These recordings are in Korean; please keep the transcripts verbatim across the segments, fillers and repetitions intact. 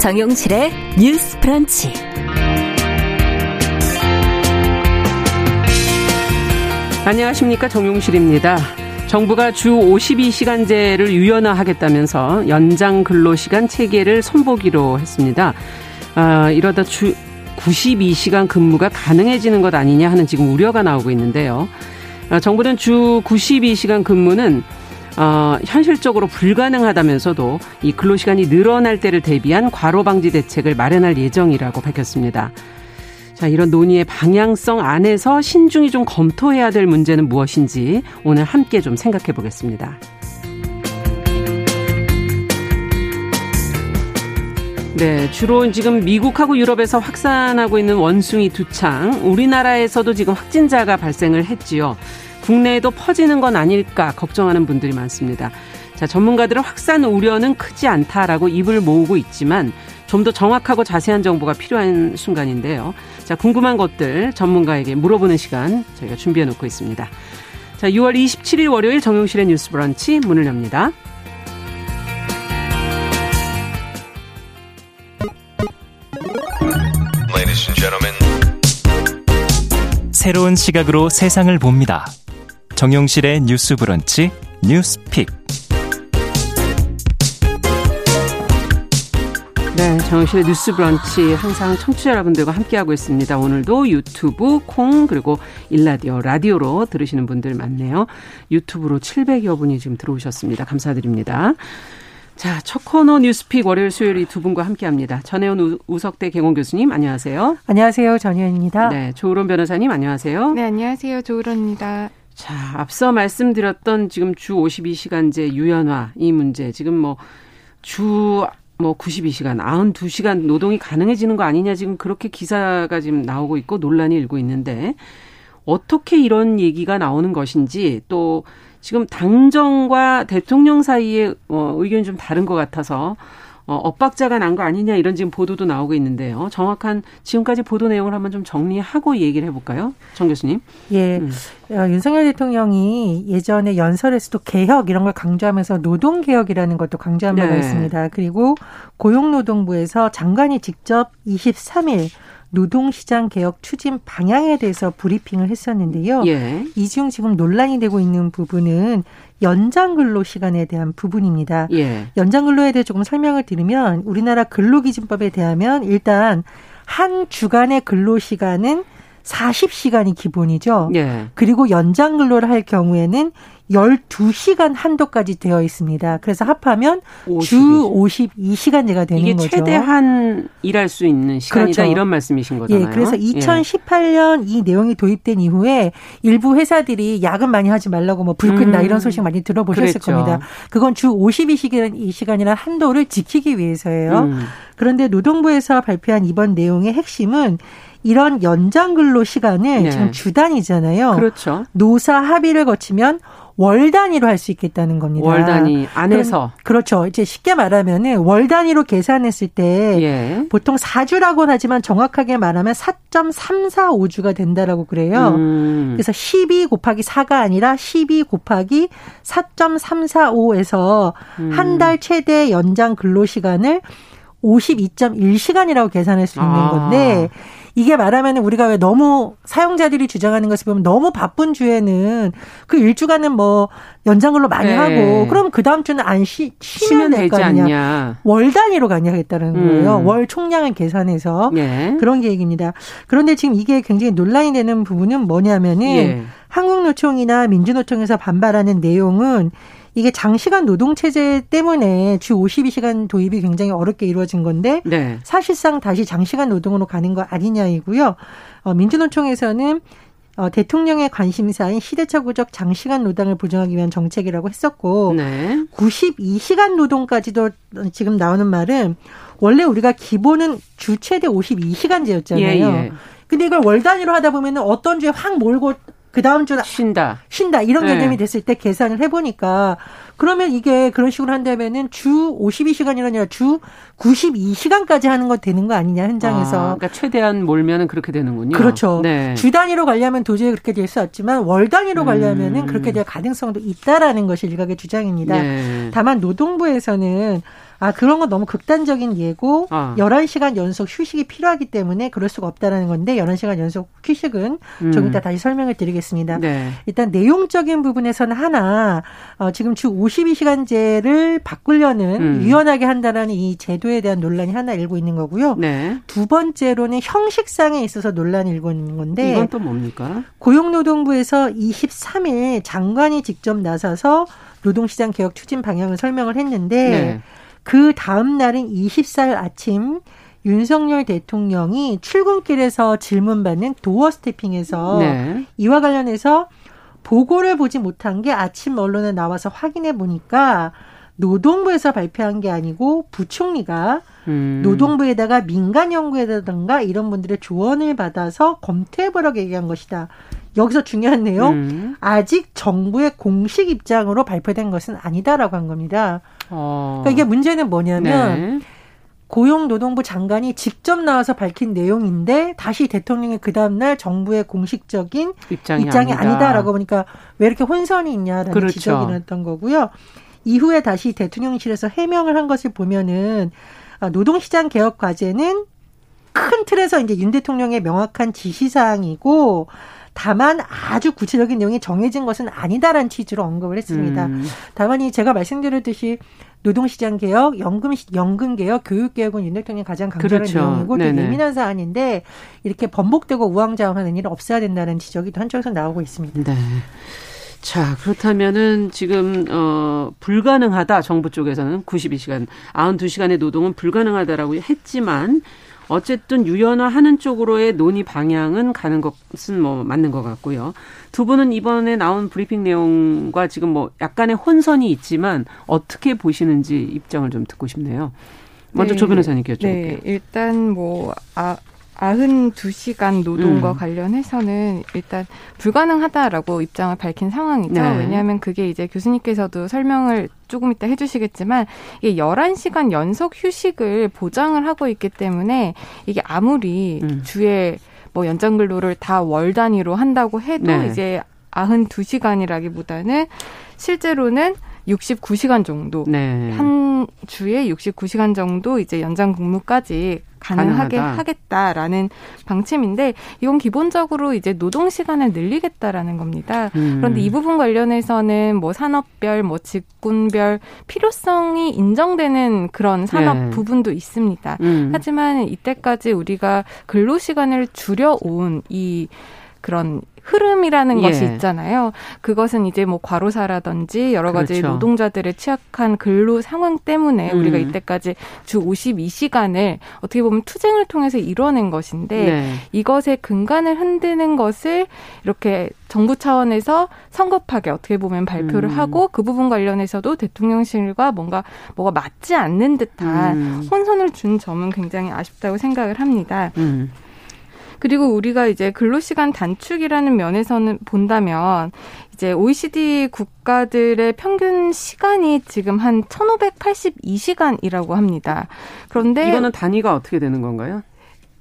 정용실의 뉴스 브런치. 안녕하십니까, 정용실입니다. 정부가 주 오십이 시간제를 유연화하겠다면서 연장 근로시간 체계를 손보기로 했습니다. 아, 이러다 주 구십이 시간 근무가 가능해지는 것 아니냐 하는 지금 우려가 나오고 있는데요. 아, 정부는 주 구십이 시간 근무는 어, 현실적으로 불가능하다면서도 이 근로시간이 늘어날 때를 대비한 과로방지 대책을 마련할 예정이라고 밝혔습니다. 자, 이런 논의의 방향성 안에서 신중히 좀 검토해야 될 문제는 무엇인지 오늘 함께 좀 생각해 보겠습니다. 네, 주로 지금 미국하고 유럽에서 확산하고 있는 원숭이 두창, 우리나라에서도 지금 확진자가 발생을 했지요. 국내에도 퍼지는 건 아닐까 걱정하는 분들이 많습니다. 자, 전문가들은 확산 우려는 크지 않다라고 입을 모으고 있지만 좀 더 정확하고 자세한 정보가 필요한 순간인데요. 자, 궁금한 것들 전문가에게 물어보는 시간 저희가 준비해 놓고 있습니다. 자, 유월 이십칠일 월요일 정용실의 뉴스 브런치 문을 엽니다. Ladies and gentlemen. 새로운 시각으로 세상을 봅니다. 정용실의 뉴스 브런치 뉴스픽. 네, 정용실의 뉴스 브런치 항상 청취자 여러분들과 함께하고 있습니다. 오늘도 유튜브, 콩, 그리고 일라디오, 라디오로 들으시는 분들 많네요. 유튜브로 칠백여 분이 지금 들어오셨습니다. 감사드립니다. 자, 첫 코너 뉴스픽 월요일 수요일 이 두 분과 함께합니다. 전혜원 우, 우석대 개공 교수님 안녕하세요. 안녕하세요, 전혜원입니다. 네, 조으론 변호사님 안녕하세요. 네, 안녕하세요, 조으론입니다. 자, 앞서 말씀드렸던 지금 주 오십이 시간제 유연화 이 문제, 지금 뭐 주 뭐 구십이 시간, 구십이 시간 노동이 가능해지는 거 아니냐, 지금 그렇게 기사가 지금 나오고 있고 논란이 일고 있는데 어떻게 이런 얘기가 나오는 것인지, 또 지금 당정과 대통령 사이의 의견이 좀 다른 것 같아서 엇박자가 난 거 아니냐 이런 지금 보도도 나오고 있는데요. 정확한 지금까지 보도 내용을 한번 좀 정리하고 얘기를 해볼까요? 정 교수님. 예, 음. 윤석열 대통령이 예전에 연설에서도 개혁 이런 걸 강조하면서 노동개혁이라는 것도 강조한 바가 네. 있습니다. 그리고 고용노동부에서 장관이 직접 이십삼일 노동시장 개혁 추진 방향에 대해서 브리핑을 했었는데요. 예. 이 중 지금 논란이 되고 있는 부분은 연장근로 시간에 대한 부분입니다. 예. 연장근로에 대해 조금 설명을 드리면, 우리나라 근로기준법에 대하면 일단 한 주간의 근로시간은 사십 시간이 기본이죠. 예. 그리고 연장근로를 할 경우에는 열두 시간 한도까지 되어 있습니다. 그래서 합하면 오십이 시간. 주 오십이 시간제가 되는 이게 거죠. 이게 최대한 일할 수 있는 시간이다. 그렇죠. 이런 말씀이신 거잖아요. 예, 그래서 이천십팔 년 예. 이 내용이 도입된 이후에 일부 회사들이 야근 많이 하지 말라고 뭐 불 끈다 음, 이런 소식 많이 들어보셨을 그랬죠. 겁니다. 그건 주 오십이 시간이라는 한도를 지키기 위해서예요. 음. 그런데 노동부에서 발표한 이번 내용의 핵심은 이런 연장근로 시간을 네. 지금 주 단위잖아요. 그렇죠. 노사 합의를 거치면 월 단위로 할 수 있겠다는 겁니다. 월 단위 안에서. 그렇죠. 이제 쉽게 말하면은 월 단위로 계산했을 때 예. 보통 사 주라고는 하지만 정확하게 말하면 사 점 삼사오 주가 된다라고 그래요. 음. 그래서 십이 곱하기 사가 아니라 십이 곱하기 사 점 삼사오에서 음. 한 달 최대 연장 근로시간을 오십이 점 일 시간이라고 계산할 수 있는 아. 건데, 이게 말하면 우리가 왜 너무 사용자들이 주장하는 것을 보면 너무 바쁜 주에는 그 일주간은 뭐 연장근로 많이 네. 하고 그럼 그 다음 주는 안 쉬, 쉬면, 쉬면 될 거 아니냐. 월 단위로 가냐겠다는 음. 거예요. 월 총량을 계산해서 네. 그런 계획입니다. 그런데 지금 이게 굉장히 논란이 되는 부분은 뭐냐면은 예. 한국노총이나 민주노총에서 반발하는 내용은 이게 장시간 노동체제 때문에 주 오십이 시간 도입이 굉장히 어렵게 이루어진 건데 네. 사실상 다시 장시간 노동으로 가는 거 아니냐이고요. 어, 민주노총에서는 어, 대통령의 관심사인 시대착오적 장시간 노동을 보장하기 위한 정책이라고 했었고 네. 구십이 시간 노동까지도 지금 나오는 말은 원래 우리가 기본은 주 최대 오십이 시간제였잖아요. 예, 예. 근데 이걸 월 단위로 하다 보면 어떤 주에 확 몰고 그 다음 주는 쉰다. 쉰다. 이런 개념이 네. 됐을 때 계산을 해보니까, 그러면 이게 그런 식으로 한다면은 주 오십이 시간이 아니라 주 구십이 시간까지 하는 거 되는 거 아니냐, 현장에서. 아, 그러니까 최대한 몰면은 그렇게 되는군요. 그렇죠. 네. 주 단위로 가려면 도저히 그렇게 될 수 없지만 월 단위로 가려면은 음. 그렇게 될 가능성도 있다라는 것이 일각의 주장입니다. 네. 다만 노동부에서는 아, 그런 건 너무 극단적인 예고, 어. 열한 시간 연속 휴식이 필요하기 때문에 그럴 수가 없다라는 건데, 열한 시간 연속 휴식은 음. 좀 이따 다시 설명을 드리겠습니다. 네. 일단 내용적인 부분에서는 하나, 어, 지금 주 오십이 시간제를 바꾸려는, 음. 유연하게 한다라는 이 제도에 대한 논란이 하나 일고 있는 거고요. 네. 두 번째로는 형식상에 있어서 논란이 일고 있는 건데. 이건 또 뭡니까? 고용노동부에서 이십삼 일 장관이 직접 나서서 노동시장 개혁 추진 방향을 설명을 했는데, 네. 그 다음 날인 이십사 일 아침 윤석열 대통령이 출근길에서 질문받는 도어스태핑에서 네. 이와 관련해서 보고를 보지 못한 게 아침 언론에 나와서 확인해 보니까 노동부에서 발표한 게 아니고 부총리가 음. 노동부에다가 민간 연구회라든가 이런 분들의 조언을 받아서 검토해보라고 얘기한 것이다. 여기서 중요한 내용, 음. 아직 정부의 공식 입장으로 발표된 것은 아니다라고 한 겁니다. 어. 그러니까 이게 문제는 뭐냐면 네. 고용노동부 장관이 직접 나와서 밝힌 내용인데 다시 대통령이 그 다음날 정부의 공식적인 입장이, 입장이 아니다. 아니다라고 보니까 왜 이렇게 혼선이 있냐라는 그렇죠. 지적이 일어났던 거고요. 이후에 다시 대통령실에서 해명을 한 것을 보면은 노동시장 개혁 과제는 큰 틀에서 이제 윤 대통령의 명확한 지시사항이고 다만 아주 구체적인 내용이 정해진 것은 아니다라는 취지로 언급을 했습니다. 음. 다만 이 제가 말씀드렸듯이 노동시장 개혁, 연금 연금 개혁, 교육 개혁은 윤 대통령이 가장 강조하는 그렇죠. 내용이고 또 예민한 사안인데 이렇게 번복되고 우왕좌왕하는 일은 없어야 된다는 지적이 또 한쪽에서 나오고 있습니다. 네. 자, 그렇다면은 지금 어 불가능하다 정부 쪽에서는 구십이 시간, 구십이 시간의 노동은 불가능하다라고 했지만 어쨌든 유연화하는 쪽으로의 논의 방향은 가는 것은 뭐 맞는 것 같고요. 두 분은 이번에 나온 브리핑 내용과 지금 뭐 약간의 혼선이 있지만 어떻게 보시는지 입장을 좀 듣고 싶네요. 먼저 네. 조 변호사님께 여쭤볼게요. 네, 일단 뭐 아. 구십이 시간 노동과 음. 관련해서는 일단 불가능하다라고 입장을 밝힌 상황이죠. 네. 왜냐하면 그게 이제 교수님께서도 설명을 조금 이따 해주시겠지만 이게 열한 시간 연속 휴식을 보장을 하고 있기 때문에 이게 아무리 음. 주에 뭐 연장 근로를 다 월 단위로 한다고 해도 네. 이제 구십이 시간이라기보다는 실제로는 육십구 시간 정도 네. 한 주에 육십구 시간 정도 이제 연장 근무까지 가능하게 가능하다. 하겠다라는 방침인데 이건 기본적으로 이제 노동 시간을 늘리겠다라는 겁니다. 음. 그런데 이 부분 관련해서는 뭐 산업별, 뭐 직군별 필요성이 인정되는 그런 산업 네. 부분도 있습니다. 음. 하지만 이때까지 우리가 근로 시간을 줄여온 이 그런 흐름이라는 예. 것이 있잖아요. 그것은 이제 뭐 과로사라든지 여러 가지 그렇죠. 노동자들의 취약한 근로 상황 때문에 음. 우리가 이때까지 주 오십이 시간을 어떻게 보면 투쟁을 통해서 이뤄낸 것인데 네. 이것의 근간을 흔드는 것을 이렇게 정부 차원에서 성급하게 어떻게 보면 발표를 음. 하고 그 부분 관련해서도 대통령실과 뭔가 뭐가 맞지 않는 듯한 음. 혼선을 준 점은 굉장히 아쉽다고 생각을 합니다. 음. 그리고 우리가 이제 근로시간 단축이라는 면에서는 본다면 이제 오이시디 국가들의 평균 시간이 지금 한 천오백팔십이 시간이라고 합니다. 그런데 이거는 단위가 어떻게 되는 건가요?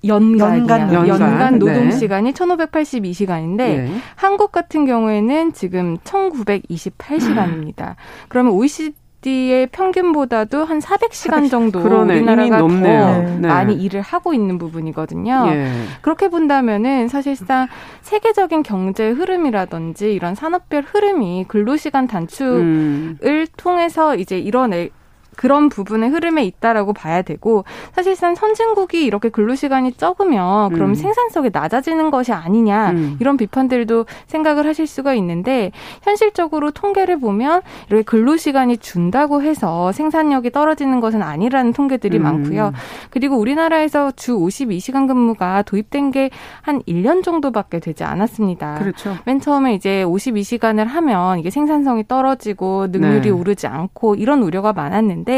연간이요. 연간, 연간. 연간 노동 시간이 네. 천오백팔십이 시간인데 네. 한국 같은 경우에는 지금 천구백이십팔 시간입니다. 그러면 오이시디 의 평균보다도 한 사백 시간 정도 그러네. 우리나라가 더 네. 많이 일을 하고 있는 부분이거든요. 예. 그렇게 본다면은 사실상 세계적인 경제 흐름이라든지 이런 산업별 흐름이 근로시간 단축을 음. 통해서 이제 이뤄낼 그런 부분의 흐름에 있다라고 봐야 되고 사실상 선진국이 이렇게 근로시간이 적으면 그럼 음. 생산성이 낮아지는 것이 아니냐 음. 이런 비판들도 생각을 하실 수가 있는데 현실적으로 통계를 보면 이렇게 근로시간이 준다고 해서 생산력이 떨어지는 것은 아니라는 통계들이 음. 많고요. 그리고 우리나라에서 주 오십이 시간 근무가 도입된 게 한 일 년 정도밖에 되지 않았습니다. 그렇죠. 맨 처음에 이제 오십이 시간을 하면 이게 생산성이 떨어지고 능률이 네. 오르지 않고 이런 우려가 많았는데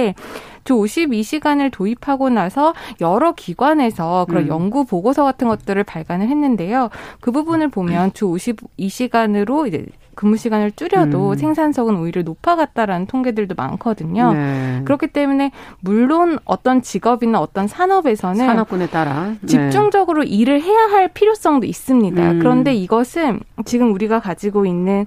주 오십이 시간을 도입하고 나서 여러 기관에서 그런 음. 연구 보고서 같은 것들을 발간을 했는데요. 그 부분을 보면 주 오십이 시간으로 이제 근무 시간을 줄여도 음. 생산성은 오히려 높아갔다라는 통계들도 많거든요. 네. 그렇기 때문에 물론 어떤 직업이나 어떤 산업에서는 산업군에 따라 네. 집중적으로 일을 해야 할 필요성도 있습니다. 음. 그런데 이것은 지금 우리가 가지고 있는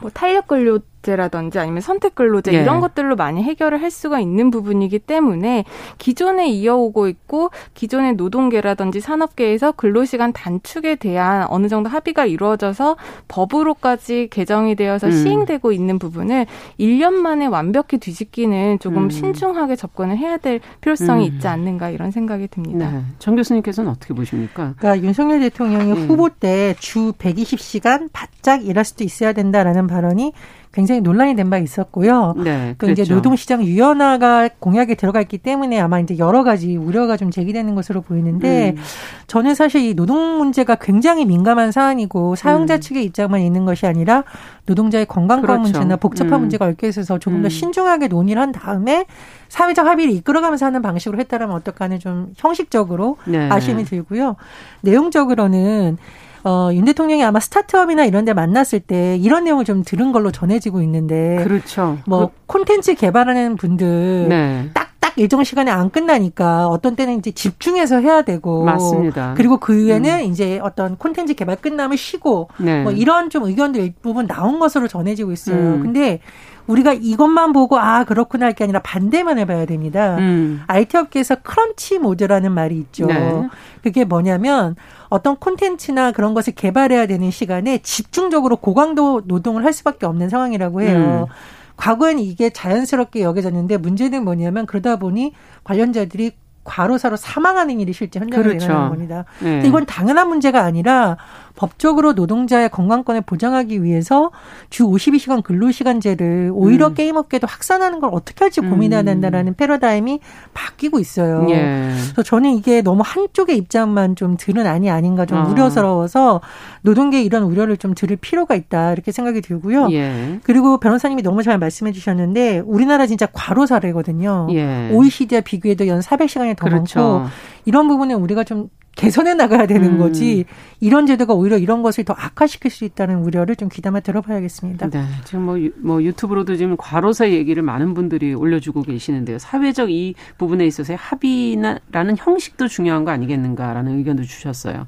뭐 탄력 근로 자체라든지 아니면 선택근로제 예. 이런 것들로 많이 해결을 할 수가 있는 부분이기 때문에 기존에 이어오고 있고 기존의 노동계라든지 산업계에서 근로시간 단축에 대한 어느 정도 합의가 이루어져서 법으로까지 개정이 되어서 음. 시행되고 있는 부분을 일 년 만에 완벽히 뒤집기는 조금 음. 신중하게 접근을 해야 될 필요성이 음. 있지 않는가 이런 생각이 듭니다. 네. 정 교수님께서는 어떻게 보십니까? 그러니까 윤석열 대통령이 음. 후보 때 주 백이십 시간 바짝 일할 수도 있어야 된다라는 발언이 굉장히 논란이 된 바 있었고요. 네, 또 그렇죠. 이제 노동시장 유연화가 공약에 들어가 있기 때문에 아마 이제 여러 가지 우려가 좀 제기되는 것으로 보이는데 음. 저는 사실 이 노동 문제가 굉장히 민감한 사안이고 사용자 음. 측의 입장만 있는 것이 아니라 노동자의 건강과 그렇죠. 문제나 복잡한 음. 문제가 얽혀 있어서 조금 더 신중하게 논의를 한 다음에 사회적 합의를 이끌어가면서 하는 방식으로 했다라면 어떨까 하는 좀 형식적으로 네. 아쉬움이 들고요. 내용적으로는 어, 윤 대통령이 아마 스타트업이나 이런 데 만났을 때 이런 내용을 좀 들은 걸로 전해지고 있는데. 그렇죠. 뭐, 콘텐츠 개발하는 분들. 네. 딱 일정 시간에 안 끝나니까 어떤 때는 이제 집중해서 해야 되고. 맞습니다. 그리고 그 이후에는 음. 이제 어떤 콘텐츠 개발 끝나면 쉬고 네. 뭐 이런 좀 의견도 일부분 나온 것으로 전해지고 있어요. 음. 근데 우리가 이것만 보고 아 그렇구나 할 게 아니라 반대면을 봐야 됩니다. 음. 아이티 업계에서 크런치 모드라는 말이 있죠. 네. 그게 뭐냐면 어떤 콘텐츠나 그런 것을 개발해야 되는 시간에 집중적으로 고강도 노동을 할 수밖에 없는 상황이라고 해요. 음. 과거엔 이게 자연스럽게 여겨졌는데 문제는 뭐냐면 그러다 보니 관련자들이 과로사로 사망하는 일이 실제 현장에서 그렇죠. 일어나는 겁니다. 네. 이건 당연한 문제가 아니라 법적으로 노동자의 건강권을 보장하기 위해서 주 오십이 시간 근로시간제를 오히려 음. 게임업계도 확산하는 걸 어떻게 할지 고민해야 된다라는 음. 패러다임이 바뀌고 있어요. 예. 그래서 저는 이게 너무 한쪽의 입장만 좀 들은 아니 아닌가 좀 아. 우려스러워서 노동계에 이런 우려를 좀 들을 필요가 있다 이렇게 생각이 들고요. 예. 그리고 변호사님이 너무 잘 말씀해 주셨는데 우리나라 진짜 과로 사례거든요. 예. 오이시디와 비교해도 연 사백 시간이 더 그렇죠. 많고 이런 부분은 우리가 좀 개선해 나가야 되는 거지 음. 이런 제도가 오히려 이런 것을 더 악화시킬 수 있다는 우려를 좀 귀담아 들어봐야겠습니다. 네, 지금 뭐, 뭐 유튜브로도 지금 과로사 얘기를 많은 분들이 올려주고 계시는데요. 사회적 이 부분에 있어서의 합의라는 형식도 중요한 거 아니겠는가라는 의견도 주셨어요.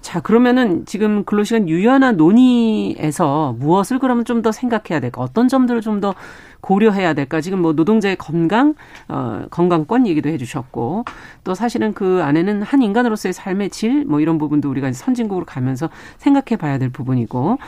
자, 그러면은 지금 근로시간 유연화 논의에서 무엇을 그러면 좀 더 생각해야 될까? 어떤 점들을 좀 더 고려해야 될까? 지금 뭐 노동자의 건강, 어, 건강권 얘기도 해 주셨고, 또 사실은 그 안에는 한 인간으로서의 삶의 질, 뭐 이런 부분도 우리가 선진국으로 가면서 생각해 봐야 될 부분이고,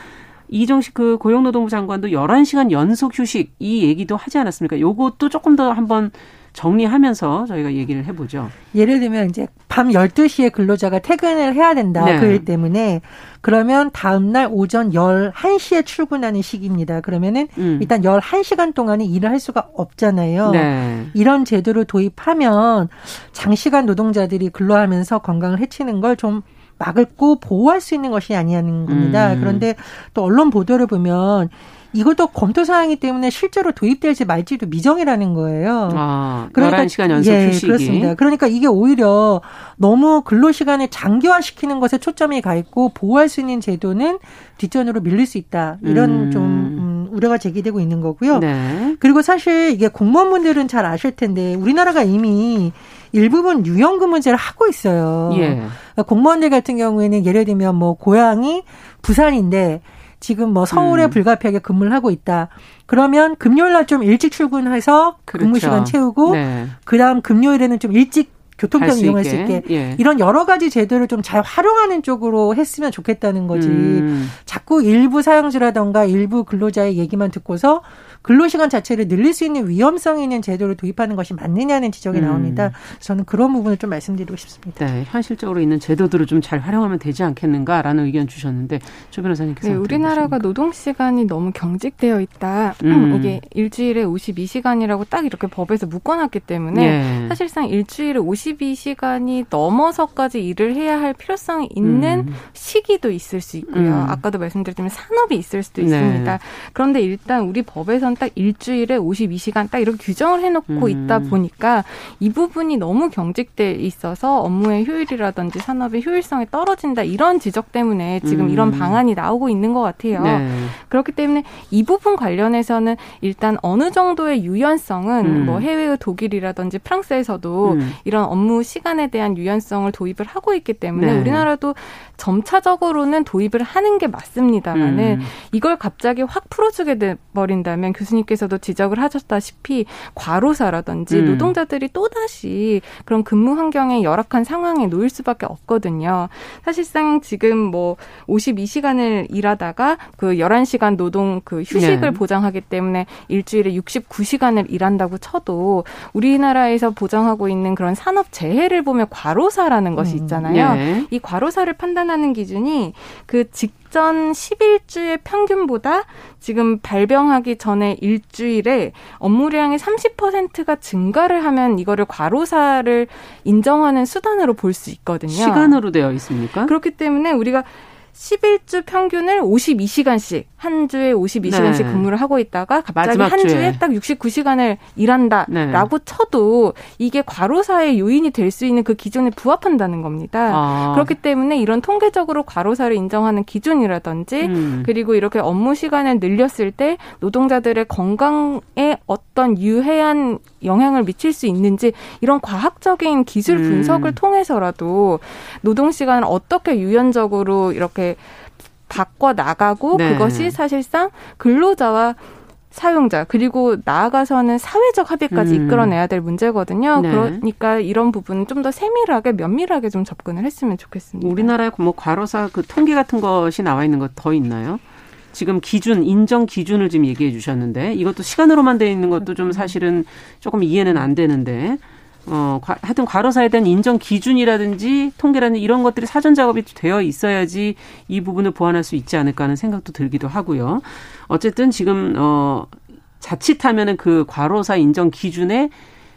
이정식 그 고용노동부 장관도 열한 시간 연속 휴식 이 얘기도 하지 않았습니까? 요것도 조금 더 한번 정리하면서 저희가 얘기를 해보죠. 예를 들면 이제 밤 열두 시에 근로자가 퇴근을 해야 된다. 네. 그 일 때문에. 그러면 다음 날 오전 열한 시에 출근하는 시기입니다. 그러면은 음. 일단 열한 시간 동안은 일을 할 수가 없잖아요. 네. 이런 제도를 도입하면 장시간 노동자들이 근로하면서 건강을 해치는 걸 좀 막을고 보호할 수 있는 것이 아니냐는 겁니다. 음. 그런데 또 언론 보도를 보면 이것도 검토 사항이기 때문에 실제로 도입될지 말지도 미정이라는 거예요. 아, 그러니까 열한 시간 연속 예, 휴식이. 그렇습니다. 그러니까 이게 오히려 너무 근로시간을 장기화시키는 것에 초점이 가 있고 보호할 수 있는 제도는 뒷전으로 밀릴 수 있다. 이런 음. 좀 음, 우려가 제기되고 있는 거고요. 네. 그리고 사실 이게 공무원분들은 잘 아실 텐데 우리나라가 이미 일부분 유연근 문제를 하고 있어요. 예. 공무원들 같은 경우에는 예를 들면 뭐 고향이 부산인데 지금 뭐 서울에 음. 불가피하게 근무를 하고 있다. 그러면 금요일 날 좀 일찍 출근해서 그렇죠. 근무 시간 채우고 네. 그다음 금요일에는 좀 일찍 교통편 이용할 수 있게, 수 있게. 예. 이런 여러 가지 제도를 좀 잘 활용하는 쪽으로 했으면 좋겠다는 거지. 음. 자꾸 일부 사용주라든가 일부 근로자의 얘기만 듣고서 근로시간 자체를 늘릴 수 있는 위험성 있는 제도를 도입하는 것이 맞느냐는 지적이 음. 나옵니다. 저는 그런 부분을 좀 말씀드리고 싶습니다. 네, 현실적으로 있는 제도들을 좀 잘 활용하면 되지 않겠는가라는 의견 주셨는데 조 변호사님께서. 네, 우리나라가 노동시간이 너무 경직되어 있다. 음. 이게 일주일에 오십이 시간이라고 딱 이렇게 법에서 묶어놨기 때문에 예. 사실상 일주일에 오십이 시간이 넘어서까지 일을 해야 할 필요성이 있는 음. 시기도 있을 수 있고요. 음. 아까도 말씀드렸지만 산업이 있을 수도 있습니다. 네. 그런데 일단 우리 법에선 딱 일주일에 오십이 시간 딱 이렇게 규정을 해놓고 음. 있다 보니까 이 부분이 너무 경직돼 있어서 업무의 효율이라든지 산업의 효율성이 떨어진다 이런 지적 때문에 지금 음. 이런 방안이 나오고 있는 것 같아요. 네. 그렇기 때문에 이 부분 관련해서는 일단 어느 정도의 유연성은 음. 뭐 해외의 독일이라든지 프랑스에서도 음. 이런 업무 시간에 대한 유연성을 도입을 하고 있기 때문에 네. 우리나라도 점차적으로는 도입을 하는 게 맞습니다만은 음. 이걸 갑자기 확 풀어주게 돼버린다면 교수님께서도 지적을 하셨다시피 과로사라든지 음. 노동자들이 또다시 그런 근무 환경의 열악한 상황에 놓일 수밖에 없거든요. 사실상 지금 뭐 오십이 시간을 일하다가 그 열한 시간 노동 그 휴식을 네. 보장하기 때문에 일주일에 육십구 시간을 일한다고 쳐도 우리나라에서 보장하고 있는 그런 산업 재해를 보면 과로사라는 것이 있잖아요. 음. 네. 이 과로사를 판단하는 기준이 그 직 전 십일 주의 평균보다 지금 발병하기 전에 일주일에 업무량의 삼십 퍼센트가 증가를 하면 이거를 과로사를 인정하는 수단으로 볼 수 있거든요. 시간으로 되어 있습니까? 그렇기 때문에 우리가 십일 주 평균을 오십이 시간씩 한 주에 오십이 시간씩 네. 근무를 하고 있다가 갑자기 한 주에. 주에 딱 육십구 시간을 일한다라고 네. 쳐도 이게 과로사의 요인이 될 수 있는 그 기준에 부합한다는 겁니다. 아. 그렇기 때문에 이런 통계적으로 과로사를 인정하는 기준이라든지 음. 그리고 이렇게 업무 시간을 늘렸을 때 노동자들의 건강에 어떤 유해한 영향을 미칠 수 있는지 이런 과학적인 기술 분석을 음. 통해서라도 노동 시간을 어떻게 유연적으로 이렇게 바꿔나가고 네. 그것이 사실상 근로자와 사용자 그리고 나아가서는 사회적 합의까지 음. 이끌어내야 될 문제거든요. 네. 그러니까 이런 부분은 좀 더 세밀하게 면밀하게 좀 접근을 했으면 좋겠습니다. 우리나라에 뭐 과로사 그 통계 같은 것이 나와 있는 것 더 있나요? 지금 기준, 인정 기준을 지금 얘기해 주셨는데 이것도 시간으로만 되어 있는 것도 좀 사실은 조금 이해는 안 되는데 어, 과, 하여튼 과로사에 대한 인정 기준이라든지 통계라든지 이런 것들이 사전 작업이 되어 있어야지 이 부분을 보완할 수 있지 않을까 하는 생각도 들기도 하고요. 어쨌든 지금 어, 자칫하면은 그 과로사 인정 기준에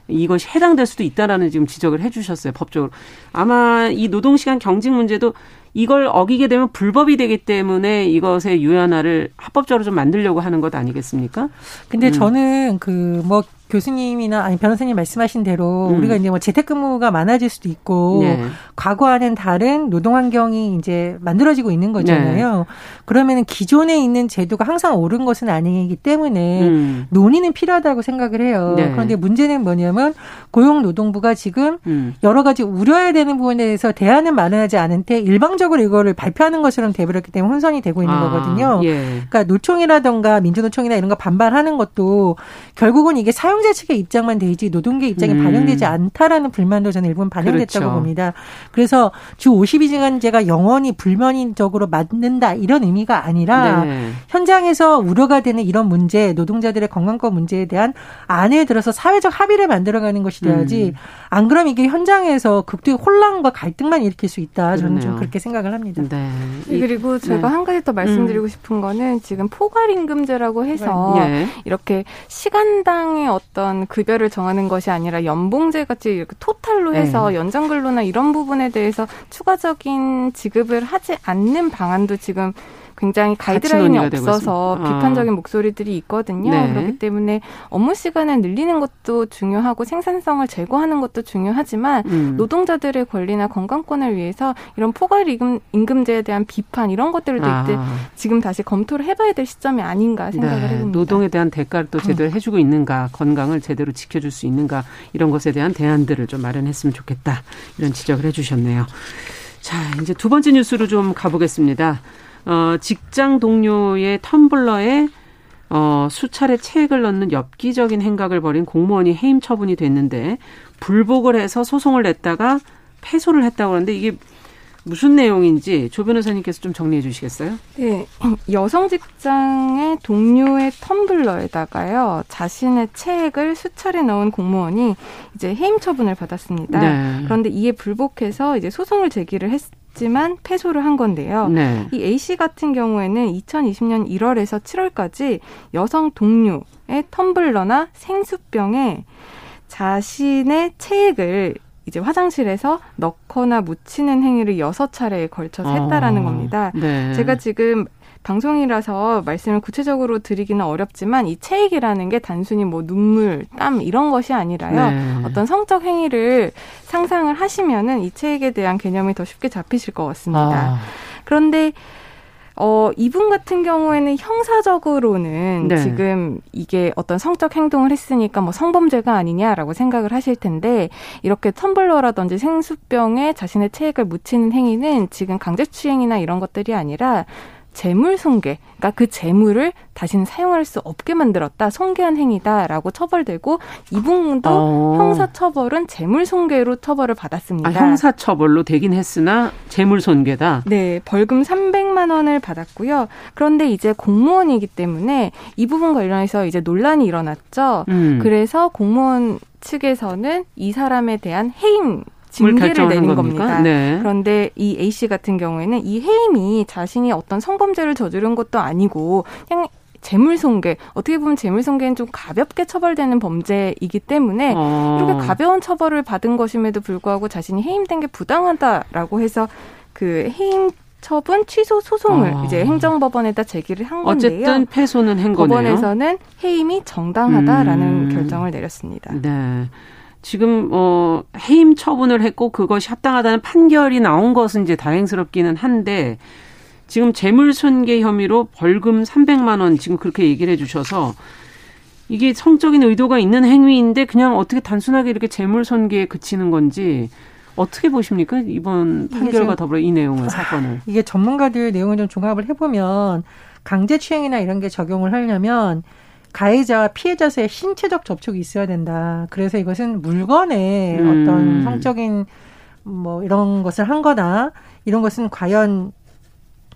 이것이 해당될 수도 있다라는 지금 지적을 해 주셨어요. 법적으로. 아마 이 노동시간 경직 문제도 이걸 어기게 되면 불법이 되기 때문에 이것의 유연화를 합법적으로 좀 만들려고 하는 것 아니겠습니까? 근데 음. 저는 그 뭐 교수님이나 아니 변호사님 말씀하신 대로 음. 우리가 이제 뭐 재택근무가 많아질 수도 있고 네. 과거와는 다른 노동 환경이 이제 만들어지고 있는 거잖아요. 네. 그러면은 기존에 있는 제도가 항상 옳은 것은 아니기 때문에 음. 논의는 필요하다고 생각을 해요. 네. 그런데 문제는 뭐냐면 고용노동부가 지금 음. 여러 가지 우려해야 되는 부분에 대해서 대안은 마련하지 않은 데 일방적으로 이거를 발표하는 것처럼 돼버렸기 때문에 혼선이 되고 있는 아, 거거든요. 예. 그러니까 노총이라든가 민주노총이나 이런 거 반발하는 것도 결국은 이게 사용 노동자 측의 입장만 되지 노동계 입장이 음. 반영되지 않다라는 불만도 저는 일본 반영됐다고 그렇죠. 봅니다. 그래서 주 오십이 시간제가 영원히 불면인적으로 맞는다 이런 의미가 아니라 네네. 현장에서 우려가 되는 이런 문제 노동자들의 건강권 문제에 대한 안에 들어서 사회적 합의를 만들어가는 것이 돼야지 음. 안 그럼 이게 현장에서 극도의 혼란과 갈등만 일으킬 수 있다. 저는 그러네요. 좀 그렇게 생각을 합니다. 네. 그리고 제가 네. 한 가지 더 말씀드리고 음. 싶은 거는 지금 포괄임금제라고 해서 네. 이렇게 시간당의 어떤 어떤 급여를 정하는 것이 아니라 연봉제 같이 이렇게 토탈로 해서 네. 연장근로나 이런 부분에 대해서 추가적인 지급을 하지 않는 방안도 지금 굉장히 가이드라인이 없어서 아. 비판적인 목소리들이 있거든요. 네. 그렇기 때문에 업무 시간을 늘리는 것도 중요하고 생산성을 제고하는 것도 중요하지만 음. 노동자들의 권리나 건강권을 위해서 이런 포괄임금제에 대한 비판 이런 것들도 아. 이때 지금 다시 검토를 해봐야 될 시점이 아닌가 생각을 네. 해봅니다. 노동에 대한 대가를 또 제대로 해주고 있는가 건강을 제대로 지켜줄 수 있는가 이런 것에 대한 대안들을 좀 마련했으면 좋겠다. 이런 지적을 해주셨네요. 자, 이제 두 번째 뉴스로 좀 가보겠습니다. 어, 직장 동료의 텀블러에 어, 수차례 체액을 넣는 엽기적인 행각을 벌인 공무원이 해임 처분이 됐는데 불복을 해서 소송을 냈다가 패소를 했다고 하는데 이게 무슨 내용인지 조 변호사님께서 좀 정리해 주시겠어요? 네. 여성 직장의 동료의 텀블러에다가요. 자신의 체액을 수차례 넣은 공무원이 이제 해임 처분을 받았습니다. 네. 그런데 이에 불복해서 이제 소송을 제기를 했 지만 패소를 한 건데요. 네. 이 A씨 같은 경우에는 이천이십 년 일월에서 칠월까지 여성 동료의 텀블러나 생수병에 자신의 체액을 이제 화장실에서 넣거나 묻히는 행위를 여섯 차례에 걸쳐서 했다라는 어, 겁니다. 네. 제가 지금 방송이라서 말씀을 구체적으로 드리기는 어렵지만 이 체익이라는 게 단순히 뭐 눈물, 땀 이런 것이 아니라요. 네. 어떤 성적 행위를 상상을 하시면은 이 체익에 대한 개념이 더 쉽게 잡히실 것 같습니다. 아. 그런데 어, 이분 같은 경우에는 형사적으로는 네. 지금 이게 어떤 성적 행동을 했으니까 뭐 성범죄가 아니냐라고 생각을 하실 텐데 이렇게 텀블러라든지 생수병에 자신의 체액을 묻히는 행위는 지금 강제추행이나 이런 것들이 아니라 재물 손괴, 그러니까 그 재물을 다시는 사용할 수 없게 만들었다, 손괴한 행위다라고 처벌되고 이분도 어. 형사처벌은 재물손괴로 처벌을 받았습니다. 아, 형사처벌로 되긴 했으나 재물손괴다? 네, 벌금 삼백만 원을 받았고요. 그런데 이제 공무원이기 때문에 이 부분 관련해서 이제 논란이 일어났죠. 음. 그래서 공무원 측에서는 이 사람에 대한 해임, 징계를 내린 겁니다. 네. 그런데 이 A씨 같은 경우에는 이 해임이 자신이 어떤 성범죄를 저지른 것도 아니고 그냥 재물손괴, 어떻게 보면 재물손괴는 좀 가볍게 처벌되는 범죄이기 때문에 어. 이렇게 가벼운 처벌을 받은 것임에도 불구하고 자신이 해임된 게 부당하다라고 해서 그 해임 처분 취소 소송을 어. 이제 행정법원에다 제기를 한 건데요. 어쨌든 패소는 한 거네요. 법원에서는 해임이 정당하다라는 음. 결정을 내렸습니다. 네. 지금 어, 해임 처분을 했고 그것이 합당하다는 판결이 나온 것은 이제 다행스럽기는 한데 지금 재물손괴 혐의로 벌금 삼백만 원 지금 그렇게 얘기를 해 주셔서 이게 성적인 의도가 있는 행위인데 그냥 어떻게 단순하게 이렇게 재물손괴에 그치는 건지 어떻게 보십니까? 이번 판결과 더불어 이 내용을, 사건을. 이게 전문가들 내용을 좀 종합을 해보면 강제추행이나 이런 게 적용을 하려면 가해자와 피해자의 신체적 접촉이 있어야 된다. 그래서 이것은 물건의 음. 어떤 성적인 뭐 이런 것을 한 거나 이런 것은 과연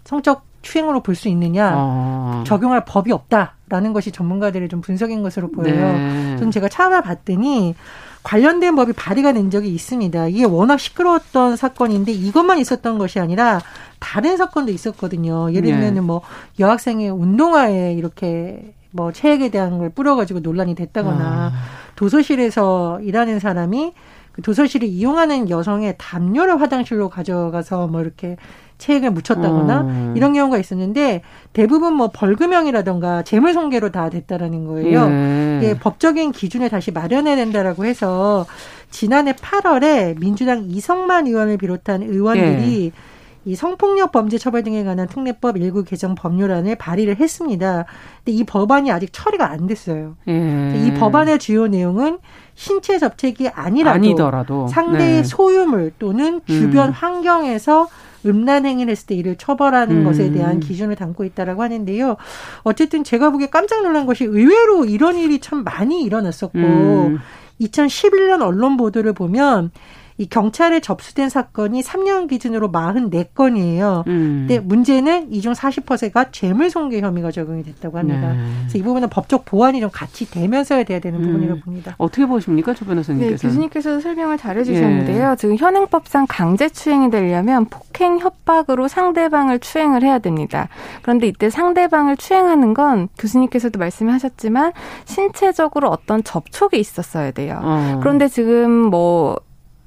성적 추행으로 볼 수 있느냐. 어. 적용할 법이 없다라는 것이 전문가들의 좀 분석인 것으로 보여요. 네. 저는 제가 찾아봤더니 관련된 법이 발의가 된 적이 있습니다. 이게 워낙 시끄러웠던 사건인데 이것만 있었던 것이 아니라 다른 사건도 있었거든요. 예를 들면 네. 뭐 여학생의 운동화에 이렇게 뭐 체액에 대한 걸 뿌려가지고 논란이 됐다거나 아. 도서실에서 일하는 사람이 그 도서실을 이용하는 여성의 담요를 화장실로 가져가서 뭐 이렇게 체액을 묻혔다거나 음. 이런 경우가 있었는데 대부분 뭐 벌금형이라든가 재물손괴로 다 됐다라는 거예요. 예. 이게 법적인 기준을 다시 마련해야 된다라고 해서 지난해 팔월에 민주당 이성만 의원을 비롯한 의원들이 예. 이 성폭력 범죄 처벌 등에 관한 특례법 일부 개정 법률안을 발의를 했습니다. 근데 이 법안이 아직 처리가 안 됐어요. 예. 이 법안의 주요 내용은 신체 접촉이 아니라도 아니더라도. 상대의 네. 소유물 또는 주변 음. 환경에서 음란 행위를 했을 때 이를 처벌하는 음. 것에 대한 기준을 담고 있다라고 하는데요. 어쨌든 제가 보기에 깜짝 놀란 것이 의외로 이런 일이 참 많이 일어났었고 음. 이천십일 년 언론 보도를 보면 이 경찰에 접수된 사건이 삼 년 기준으로 사십사 건이에요. 음. 근데 문제는 이 중 사십 퍼센트가 재물손괴 혐의가 적용이 됐다고 합니다. 네. 그래서 이 부분은 법적 보완이 좀 같이 되면서 해야 되는 음. 부분이라고 봅니다. 어떻게 보십니까? 조 변호사님께서. 네, 교수님께서도 설명을 잘해 주셨는데요. 예. 지금 현행법상 강제추행이 되려면 폭행, 협박으로 상대방을 추행을 해야 됩니다. 그런데 이때 상대방을 추행하는 건 교수님께서도 말씀하셨지만 신체적으로 어떤 접촉이 있었어야 돼요. 어. 그런데 지금 뭐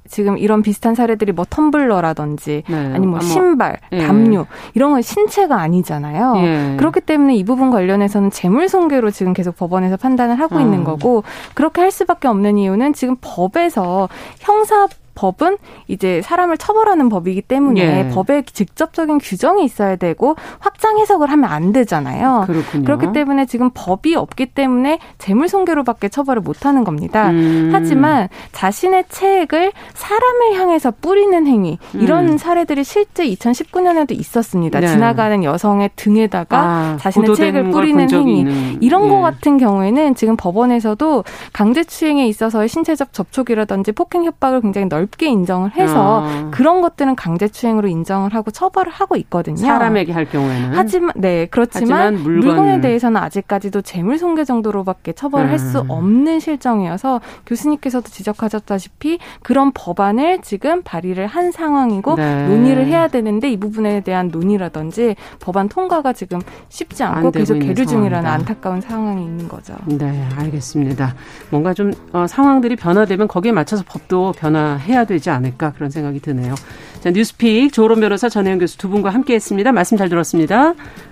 지금 이런 비슷한 사례들이 뭐 텀블러라든지 네, 아니면 뭐 신발, 예. 담요 이런 건 신체가 아니잖아요. 예. 그렇기 때문에 이 부분 관련해서는 재물손괴로 지금 계속 법원에서 판단을 하고 음. 있는 거고 그렇게 할 수밖에 없는 이유는 지금 법에서 형사 법은 이제 사람을 처벌하는 법이기 때문에 예. 법에 직접적인 규정이 있어야 되고 확장 해석을 하면 안 되잖아요. 그렇군요. 그렇기 때문에 지금 법이 없기 때문에 재물손괴로밖에 처벌을 못하는 겁니다. 음. 하지만 자신의 체액을 사람을 향해서 뿌리는 행위 이런 음. 사례들이 실제 이천십구 년에도 있었습니다. 네. 지나가는 여성의 등에다가 아, 자신의 체액을 뿌리는 행위 있는. 이런 예. 것 같은 경우에는 지금 법원에서도 강제추행에 있어서의 신체적 접촉이라든지 폭행 협박을 굉장히 넓 쉽게 인정을 해서 아. 그런 것들은 강제추행으로 인정을 하고 처벌을 하고 있거든요. 사람에게 할 경우에는. 하지만 네 그렇지만 하지만 물건. 물건에 대해서는 아직까지도 재물손괴 정도로밖에 처벌을 음. 할 수 없는 실정이어서 교수님께서도 지적하셨다시피 그런 법안을 지금 발의를 한 상황이고 네. 논의를 해야 되는데 이 부분에 대한 논의라든지 법안 통과가 지금 쉽지 않고 계속 계류 중이라는 상황이다. 안타까운 상황이 있는 거죠. 네 알겠습니다. 뭔가 좀 어, 상황들이 변화되면 거기에 맞춰서 법도 변화해야 되지 않을까 그런 생각이 드네요. 자, 뉴스픽 조론 변호사, 전혜영 교수 두 분과 함께했습니다. 말씀 잘 들었습니다. 감사합니다.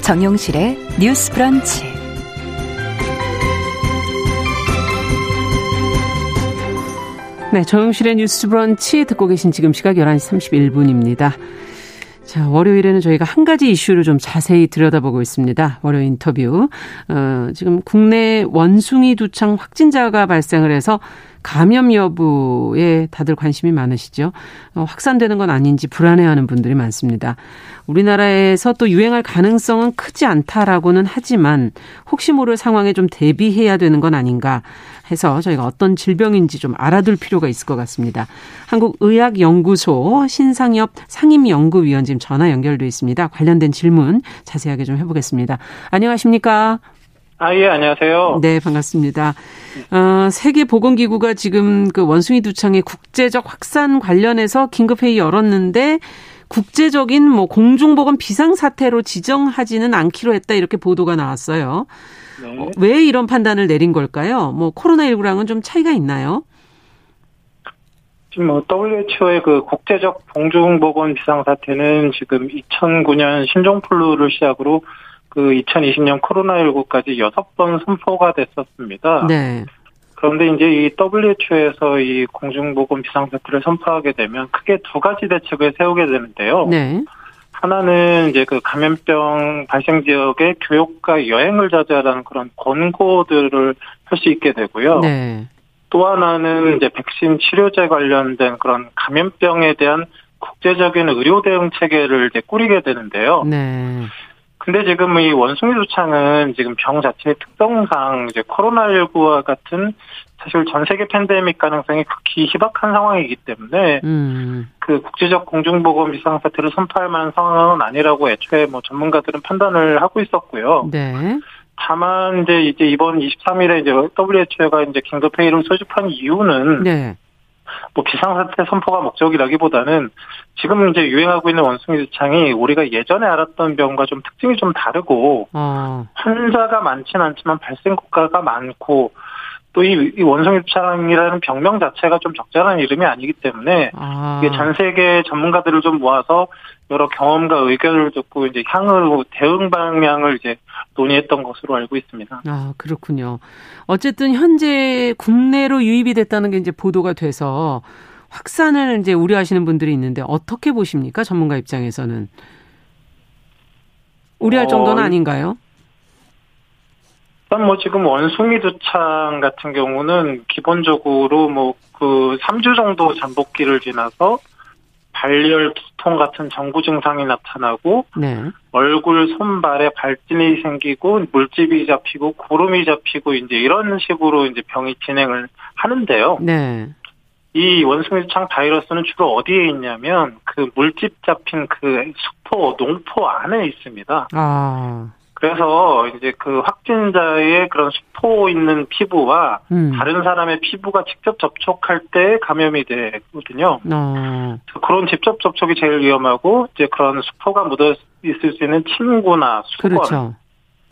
정용실의 뉴스 브런치. 네, 정용실의 뉴스 브런치 듣고 계신 지금 시각 열한 시 삼십일 분입니다. 자, 월요일에는 저희가 한 가지 이슈를 좀 자세히 들여다보고 있습니다. 월요일 인터뷰. 어, 지금 국내 원숭이 두창 확진자가 발생을 해서 감염 여부에 다들 관심이 많으시죠. 어, 확산되는 건 아닌지 불안해하는 분들이 많습니다. 우리나라에서 또 유행할 가능성은 크지 않다라고는 하지만 혹시 모를 상황에 좀 대비해야 되는 건 아닌가 해서 저희가 어떤 질병인지 좀 알아둘 필요가 있을 것 같습니다. 한국의학연구소 신상엽 상임연구위원 지금 전화 연결돼 있습니다. 관련된 질문 자세하게 좀 해보겠습니다. 안녕하십니까? 아, 예, 안녕하세요. 네, 반갑습니다. 어, 세계보건기구가 지금 그 원숭이 두창의 국제적 확산 관련해서 긴급회의 열었는데 국제적인 뭐 공중보건 비상사태로 지정하지는 않기로 했다 이렇게 보도가 나왔어요. 네. 어, 왜 이런 판단을 내린 걸까요? 뭐 코로나십구랑은 좀 차이가 있나요? 지금 뭐 더블유에이치오의 그 국제적 공중보건 비상사태는 지금 이천구 년 신종플루를 시작으로 그 이천이십 년 코로나십구까지 여섯 번 선포가 됐었습니다. 네. 그런데 이제 이 더블유에이치오에서 이 공중보건 비상사태를 선포하게 되면 크게 두 가지 대책을 세우게 되는데요. 네. 하나는 이제 그 감염병 발생 지역의 교육과 여행을 자제하라는 그런 권고들을 할 수 있게 되고요. 네. 또 하나는 이제 백신 치료제 관련된 그런 감염병에 대한 국제적인 의료 대응 체계를 이제 꾸리게 되는데요. 네. 근데 지금 이 원숭이 두창은 지금 병 자체의 특성상 이제 코로나십구와 같은 사실 전 세계 팬데믹 가능성이 극히 희박한 상황이기 때문에 음. 그 국제적 공중보건 비상사태를 선포할 만한 상황은 아니라고 애초에 뭐 전문가들은 판단을 하고 있었고요. 네. 다만 이제 이제 이번 이십삼 일에 이제 더블유에이치오가 이제 긴급회의를 소집한 이유는 네. 뭐 비상사태 선포가 목적이라기보다는 지금 이제 유행하고 있는 원숭이 두창이 우리가 예전에 알았던 병과 좀 특징이 좀 다르고 어. 환자가 많지는 않지만 발생 국가가 많고 또 이 원숭이 두창이라는 병명 자체가 좀 적절한 이름이 아니기 때문에 아. 이게 전 세계 전문가들을 좀 모아서 여러 경험과 의견을 듣고 이제 향후 대응 방향을 이제 논의했던 것으로 알고 있습니다. 아, 그렇군요. 어쨌든 현재 국내로 유입이 됐다는 게 이제 보도가 돼서 확산을 이제 우려하시는 분들이 있는데 어떻게 보십니까? 전문가 입장에서는 우려할 어. 정도는 아닌가요? 일단 뭐 지금 원숭이 두창 같은 경우는 기본적으로 뭐 그 삼 주 정도 잠복기를 지나서 발열, 두통 같은 전구 증상이 나타나고 네. 얼굴, 손발에 발진이 생기고 물집이 잡히고 고름이 잡히고 이제 이런 식으로 이제 병이 진행을 하는데요. 네. 이 원숭이 두창 바이러스는 주로 어디에 있냐면 그 물집 잡힌 그 수포, 농포 안에 있습니다. 아. 그래서 이제 그 확진자의 그런 수포 있는 피부와 음. 다른 사람의 피부가 직접 접촉할 때 감염이 되거든요. 어. 그런 직접 접촉이 제일 위험하고 이제 그런 수포가 묻어 있을 수 있는 침구나 수건 그렇죠.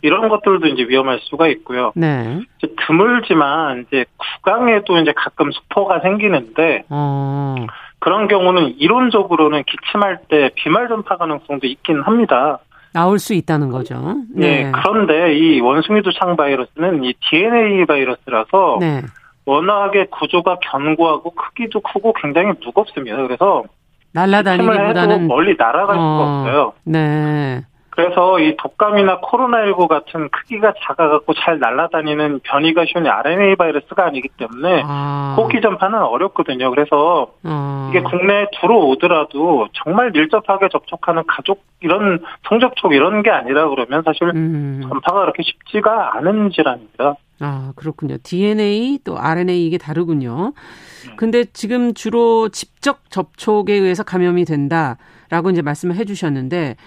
이런 것들도 이제 위험할 수가 있고요. 네. 이제 드물지만 이제 구강에도 이제 가끔 수포가 생기는데 어. 그런 경우는 이론적으로는 기침할 때 비말 전파 가능성도 있긴 합니다. 나올 수 있다는 거죠. 네. 네. 그런데 이 원숭이 두창 바이러스는 이 디엔에이 바이러스라서 네. 워낙에 구조가 견고하고 크기도 크고 굉장히 무겁습니다. 그래서 날아다니기보다는 멀리 날아갈 어, 수가 없어요. 네. 그래서 이 독감이나 코로나십구 같은 크기가 작아갖고 잘 날아다니는 변이가 쉬운 알엔에이 바이러스가 아니기 때문에 아. 호흡기 전파는 어렵거든요. 그래서 아. 이게 국내에 들어오더라도 정말 밀접하게 접촉하는 가족 이런 성접촉 이런 게 아니라 그러면 사실 음. 전파가 그렇게 쉽지가 않은 질환입니다. 아, 그렇군요. 디엔에이 또 알엔에이 이게 다르군요. 네. 근데 지금 주로 직접 접촉에 의해서 감염이 된다라고 이제 말씀을 해 주셨는데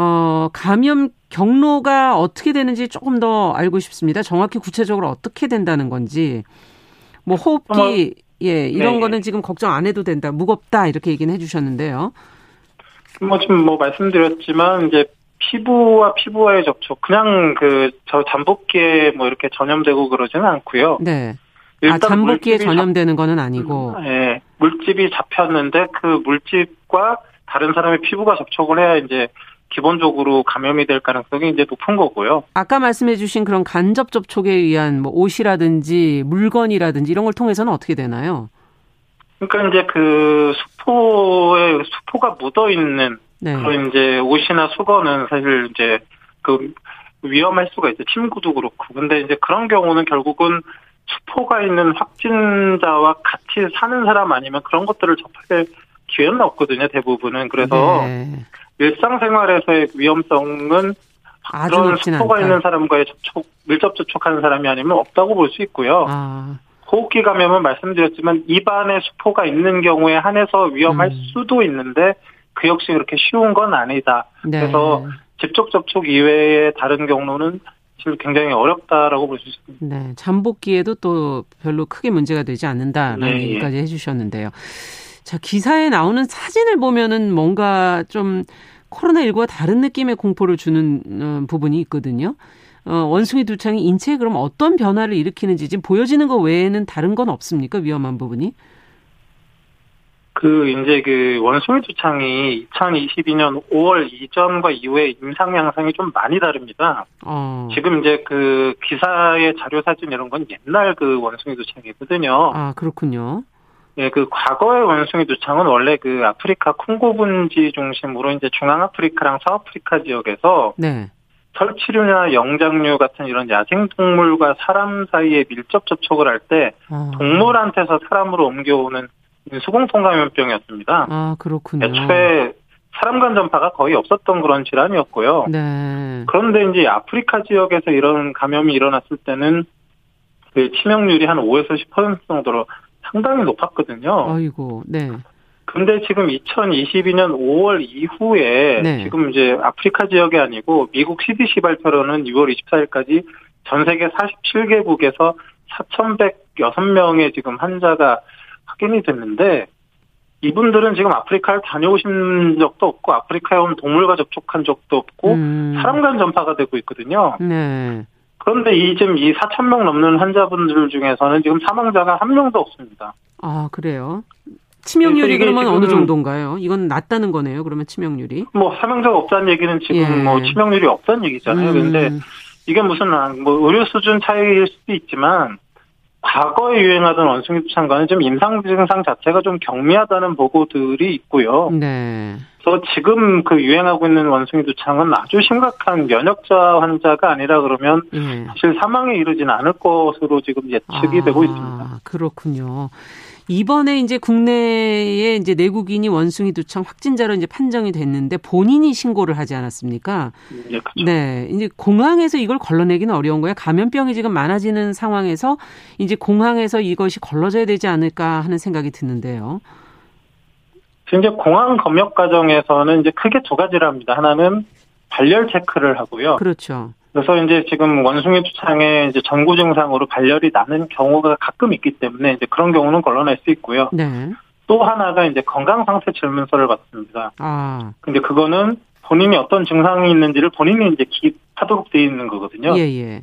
어, 감염 경로가 어떻게 되는지 조금 더 알고 싶습니다. 정확히 구체적으로 어떻게 된다는 건지. 뭐 호흡기 어. 예, 이런 네. 거는 지금 걱정 안 해도 된다. 무겁다 이렇게 얘기는 해주셨는데요. 뭐 지금 뭐 말씀드렸지만 이제 피부와 피부와의 접촉, 그냥 그 저 잠복기에 뭐 이렇게 전염되고 그러지는 않고요. 네. 일단 아, 잠복기에 전염되는 잡... 거는 아니고. 예. 네. 물집이 잡혔는데 그 물집과 다른 사람의 피부가 접촉을 해야 이제 기본적으로 감염이 될 가능성이 이제 높은 거고요. 아까 말씀해 주신 그런 간접 접촉에 의한 뭐 옷이라든지 물건이라든지 이런 걸 통해서는 어떻게 되나요? 그러니까 이제 그 수포에 수포가 묻어 있는 네. 그런 이제 옷이나 수건은 사실 이제 그 위험할 수가 있죠. 침구도 그렇고. 근데 이제 그런 경우는 결국은 수포가 있는 확진자와 같이 사는 사람 아니면 그런 것들을 접할 기회는 없거든요. 대부분은. 그래서 네. 일상생활에서의 위험성은 그런 수포가 않다. 있는 사람과의 접촉, 밀접 접촉하는 사람이 아니면 없다고 볼 수 있고요. 아. 호흡기 감염은 말씀드렸지만 입안에 수포가 있는 경우에 한해서 위험할 음. 수도 있는데 그 역시 그렇게 쉬운 건 아니다. 네. 그래서 직접 접촉 이외의 다른 경로는 지금 굉장히 어렵다라고 볼 수 있습니다. 네, 잠복기에도 또 별로 크게 문제가 되지 않는다라는 네. 얘기까지 해주셨는데요. 자, 기사에 나오는 사진을 보면은 뭔가 좀 코로나십구와 다른 느낌의 공포를 주는 음, 부분이 있거든요. 어, 원숭이 두창이 인체에 그럼 어떤 변화를 일으키는지 지금 보여지는 것 외에는 다른 건 없습니까? 위험한 부분이? 그, 이제 그 원숭이 두창이 이천이십이 년 오월 이전과 이후에 임상 양상이 좀 많이 다릅니다. 어. 지금 이제 그 기사의 자료 사진 이런 건 옛날 그 원숭이 두창이거든요. 아, 그렇군요. 예, 그 과거의 원숭이 두창은 원래 그 아프리카 콩고 분지 중심으로 이제 중앙아프리카랑 서아프리카 지역에서 네. 설치류나 영장류 같은 이런 야생 동물과 사람 사이에 밀접 접촉을 할 때 아. 동물한테서 사람으로 옮겨오는 수공통 감염병이었습니다. 아, 그렇군요. 애초에 사람 간 전파가 거의 없었던 그런 질환이었고요. 네. 그런데 이제 아프리카 지역에서 이런 감염이 일어났을 때는 그 치명률이 한 오에서 십 퍼센트 정도로 상당히 높았거든요. 아이고, 네. 근데 지금 이천이십이 년 오월 이후에 네. 지금 이제 아프리카 지역이 아니고 미국 씨디씨 발표로는 유월 이십사일까지 전 세계 사십칠 개국에서 사천백육 명의 지금 환자가 확인이 됐는데 이분들은 지금 아프리카를 다녀오신 적도 없고 아프리카에 온 동물과 접촉한 적도 없고 음. 사람 간 전파가 되고 있거든요. 네. 그런데 이 지금 이 사천 명 넘는 환자분들 중에서는 지금 사망자가 한 명도 없습니다. 아, 그래요? 치명률이 그러면 어느 정도인가요? 이건 낮다는 거네요. 그러면 치명률이? 뭐 사망자가 없다는 얘기는 지금 예. 뭐 치명률이 없다는 얘기잖아요. 그런데 음. 이게 무슨 뭐 의료 수준 차이일 수도 있지만 과거에 유행하던 원숭이 두창과는 좀 임상 증상 자체가 좀 경미하다는 보고들이 있고요. 네. 그래서 지금 그 유행하고 있는 원숭이 두창은 아주 심각한 면역자 환자가 아니라 그러면 네. 사실 사망에 이르진 않을 것으로 지금 예측이 아, 되고 있습니다. 그렇군요. 이번에 이제 국내에 이제 내국인이 원숭이 두창 확진자로 이제 판정이 됐는데 본인이 신고를 하지 않았습니까? 네, 그렇죠. 네, 이제 공항에서 이걸 걸러내기는 어려운 거예요. 감염병이 지금 많아지는 상황에서 이제 공항에서 이것이 걸러져야 되지 않을까 하는 생각이 드는데요. 지금 이제 공항 검역 과정에서는 이제 크게 두 가지를 합니다. 하나는 발열 체크를 하고요. 그렇죠. 그래서 이제 지금 원숭이 두창에 이제 전구 증상으로 발열이 나는 경우가 가끔 있기 때문에 이제 그런 경우는 걸러낼 수 있고요. 네. 또 하나가 이제 건강 상태 질문서를 받습니다. 아. 근데 그거는 본인이 어떤 증상이 있는지를 본인이 이제 기입하도록 돼 있는 거거든요. 예, 예.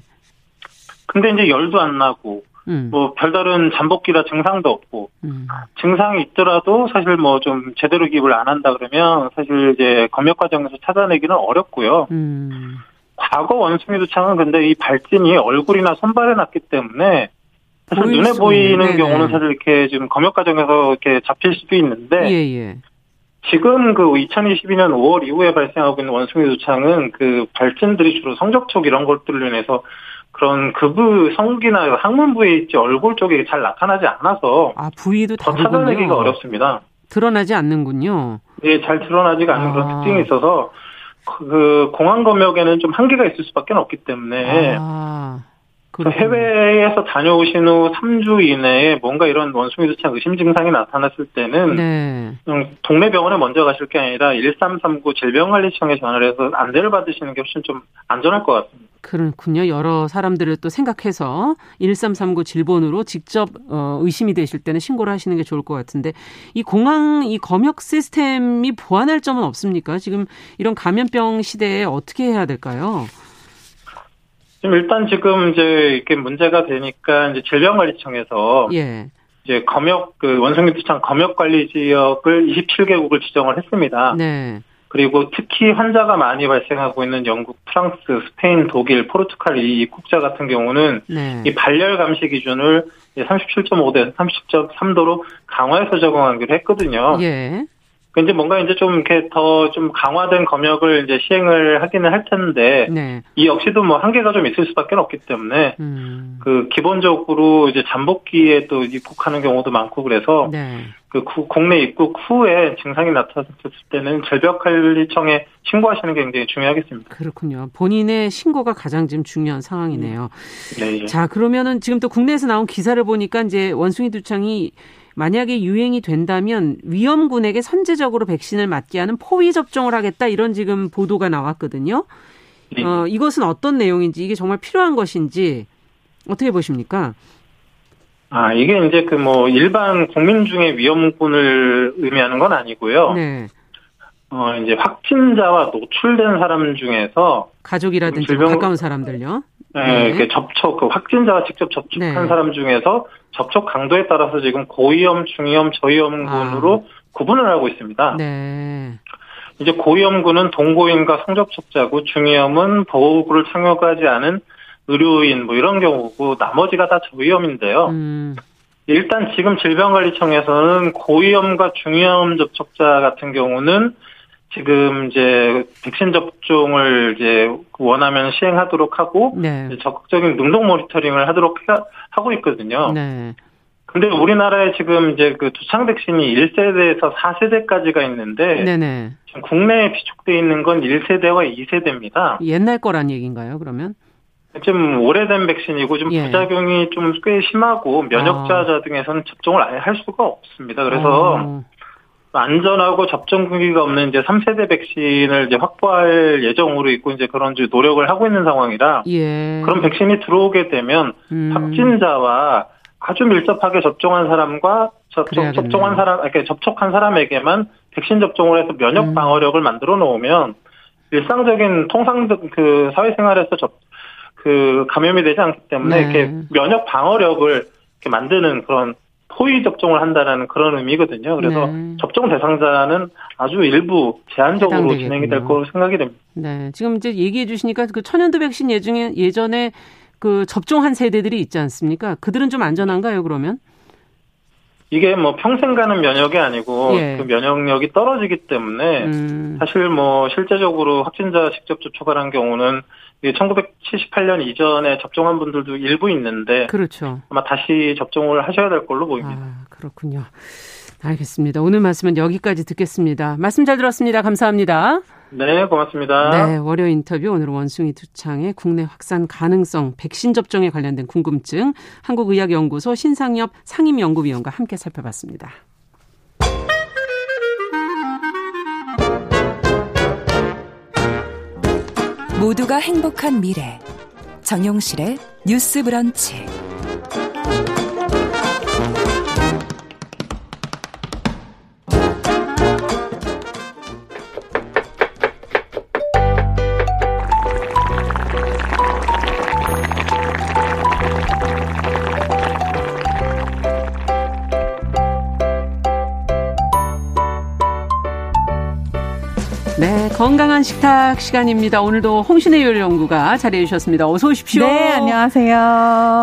근데 이제 열도 안 나고, 음. 뭐 별다른 잠복기라 증상도 없고, 음. 증상이 있더라도 사실 뭐 좀 제대로 기입을 안 한다 그러면 사실 이제 검역 과정에서 찾아내기는 어렵고요. 음. 과거 원숭이 두창은 근데 이 발진이 얼굴이나 손발에 났기 때문에 사실 눈에 보이는 네네. 경우는 사실 이렇게 지금 검역 과정에서 이렇게 잡힐 수도 있는데 예, 예. 지금 그 이천이십이 년 오월 이후에 발생하고 있는 원숭이 두창은 그 발진들이 주로 성적촉 이런 것들로 인해서 그런 급부 성기나 항문 부위에 있지 얼굴 쪽에 잘 나타나지 않아서 아, 부위도 더 다르군요. 찾아내기가 어렵습니다. 드러나지 않는군요. 예, 잘 드러나지가 않는 아. 그런 특징이 있어서 그 공황 검역에는 좀 한계가 있을 수밖에 없기 때문에 아, 해외에서 다녀오신 후 삼 주 이내에 뭔가 이런 원숭이 두창 의심 증상이 나타났을 때는 네. 동네 병원에 먼저 가실 게 아니라 일삼삼구 질병관리청에 전화를 해서 안내를 받으시는 게 훨씬 좀 안전할 것 같습니다. 그렇군요. 여러 사람들을 또 생각해서 일삼삼구 질본으로 직접 어, 의심이 되실 때는 신고를 하시는 게 좋을 것 같은데 이 공항 이 검역 시스템이 보완할 점은 없습니까? 지금 이런 감염병 시대에 어떻게 해야 될까요? 지금 일단 지금 이제 이렇게 문제가 되니까 이제 질병관리청에서 예. 이제 검역 그 원숭이 두창 검역 관리 지역을 이십칠 개국을 지정을 했습니다. 네. 그리고 특히 환자가 많이 발생하고 있는 영국, 프랑스, 스페인, 독일, 포르투갈 이 국자 같은 경우는 네. 이 발열 감시 기준을 삼십칠 점 오 도에서 삼십 점 삼 도로 강화해서 적용하기로 했거든요. 예. 이제 뭔가 이제 좀 이렇게 더 좀 강화된 검역을 이제 시행을 하기는 할 텐데 네. 이 역시도 뭐 한계가 좀 있을 수밖에 없기 때문에 음. 그 기본적으로 이제 잠복기에 또 입국하는 경우도 많고 그래서 네. 그 국내 입국 후에 증상이 나타났을 때는 질병관리청에 신고하시는 게 굉장히 중요하겠습니다. 그렇군요. 본인의 신고가 가장 지금 중요한 상황이네요. 네. 자, 그러면은 지금 또 국내에서 나온 기사를 보니까 이제 원숭이 두창이 만약에 유행이 된다면 위험군에게 선제적으로 백신을 맞게 하는 포위 접종을 하겠다 이런 지금 보도가 나왔거든요. 네. 어, 이것은 어떤 내용인지 이게 정말 필요한 것인지 어떻게 보십니까? 아, 이게 이제 그 뭐 일반 국민 중에 위험군을 의미하는 건 아니고요. 네. 어, 이제 확진자와 노출된 사람 중에서 가족이라든지 질병... 가까운 사람들요. 네, 이렇게 접촉, 그 확진자와 직접 접촉한 네. 사람 중에서 접촉 강도에 따라서 지금 고위험, 중위험, 저위험군으로 아. 구분을 하고 있습니다. 네. 이제 고위험군은 동고인과 성접촉자고 중위험은 보호구를 착용하지 않은 의료인 뭐 이런 경우고 나머지가 다 저위험인데요. 음. 일단 지금 질병관리청에서는 고위험과 중위험 접촉자 같은 경우는 지금 이제 백신 접종을 이제 원하면 시행하도록 하고 네. 적극적인 능동 모니터링을 하도록 하고 있거든요. 네. 근데 우리나라에 지금 이제 그 두창 백신이 일 세대에서 사 세대까지가 있는데 네네. 지금 국내에 비축돼 있는 건 일 세대와 이 세대입니다. 옛날 거란 얘기인가요, 그러면? 좀 오래된 백신이고 좀 예. 부작용이 좀 꽤 심하고 면역저하자 아. 등에서는 접종을 아예 할 수가 없습니다. 그래서 아. 안전하고 접종 금기가 없는 이제 삼 세대 백신을 이제 확보할 예정으로 있고 이제 그런 노력을 하고 있는 상황이라 예. 그런 백신이 들어오게 되면 음. 확진자와 아주 밀접하게 접종한 사람과 접종, 접종한 사람, 이렇게 접촉한 사람에게만 백신 접종을 해서 면역 방어력을 음. 만들어 놓으면 일상적인 통상 그 사회생활에서 접, 그 감염이 되지 않기 때문에 네. 이렇게 면역 방어력을 이렇게 만드는 그런 포위 접종을 한다라는 그런 의미거든요. 그래서 네. 접종 대상자는 아주 일부 제한적으로 해당되겠군요. 진행이 될 거로 생각이 됩니다. 네, 지금 이제 얘기해 주시니까 그 천연두 백신 예중에 예전에 그 접종한 세대들이 있지 않습니까? 그들은 좀 안전한가요, 그러면? 이게 뭐 평생 가는 면역이 아니고 예. 그 면역력이 떨어지기 때문에 음. 사실 뭐 실제적으로 확진자 직접 접촉을 한 경우는 천구백칠십팔 년 이전에 접종한 분들도 일부 있는데 그렇죠. 아마 다시 접종을 하셔야 될 걸로 보입니다. 아, 그렇군요. 알겠습니다. 오늘 말씀은 여기까지 듣겠습니다. 말씀 잘 들었습니다. 감사합니다. 네, 고맙습니다. 네, 월요 인터뷰 오늘은 원숭이 두창의 국내 확산 가능성, 백신 접종에 관련된 궁금증 한국의학연구소 신상엽 상임연구위원과 함께 살펴봤습니다. 모두가 행복한 미래 정용실의 뉴스 브런치. 건강한 식탁 시간입니다. 오늘도 홍신애 요리연구가 자리해 주셨습니다. 어서 오십시오. 네, 안녕하세요.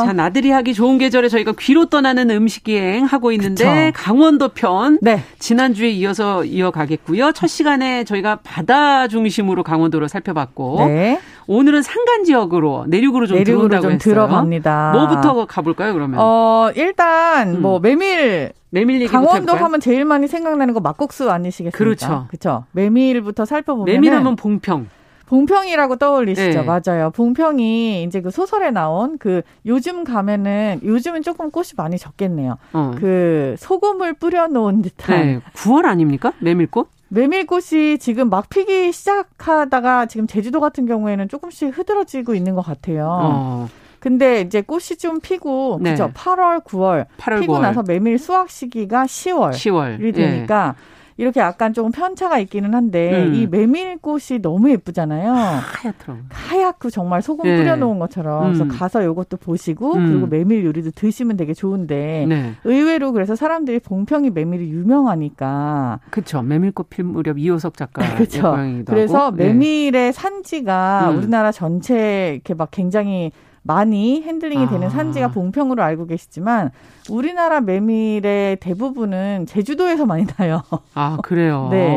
자, 나들이 하기 좋은 계절에 저희가 귀로 떠나는 음식 기행 하고 있는데 그쵸. 강원도 편 네. 지난주에 이어서 이어가겠고요. 첫 시간에 저희가 바다 중심으로 강원도를 살펴봤고 네. 오늘은 산간 지역으로 내륙으로 좀 내륙으로 들어온다고 좀 했어요. 들어갑니다. 뭐부터 가볼까요, 그러면? 어, 일단 음. 뭐 메밀. 메밀 강원도 하면 제일 많이 생각나는 거 막국수 아니시겠습니까? 그렇죠. 그렇죠. 메밀부터 살펴보면 메밀하면 봉평. 봉평이라고 떠올리시죠. 네. 맞아요. 봉평이 이제 그 소설에 나온 그 요즘 가면은 요즘은 조금 꽃이 많이 적겠네요. 어. 그 소금을 뿌려놓은 듯한. 네. 구월 아닙니까? 메밀꽃? 메밀꽃이 지금 막 피기 시작하다가 지금 제주도 같은 경우에는 조금씩 흐드러지고 있는 것 같아요. 어. 근데 이제 꽃이 좀 피고 네. 그죠? 팔월, 구월 피고 구월. 나서 메밀 수확 시기가 시월이 되니까 예. 이렇게 약간 조금 편차가 있기는 한데 음. 이 메밀꽃이 너무 예쁘잖아요. 하얗더라고요. 하얗고 정말 소금 예. 뿌려놓은 것처럼 음. 그래서 가서 이것도 보시고 음. 그리고 메밀 요리도 드시면 되게 좋은데 네. 의외로 그래서 사람들이 봉평이 메밀이 유명하니까 그렇죠. 메밀꽃 필 무렵 이호석 작가의 고향이기도 그래서 하고. 메밀의 네. 산지가 음. 우리나라 전체 이렇게 막 굉장히 많이 핸들링이 아. 되는 산지가 봉평으로 알고 계시지만 우리나라 메밀의 대부분은 제주도에서 많이 나요. 아, 그래요? 네.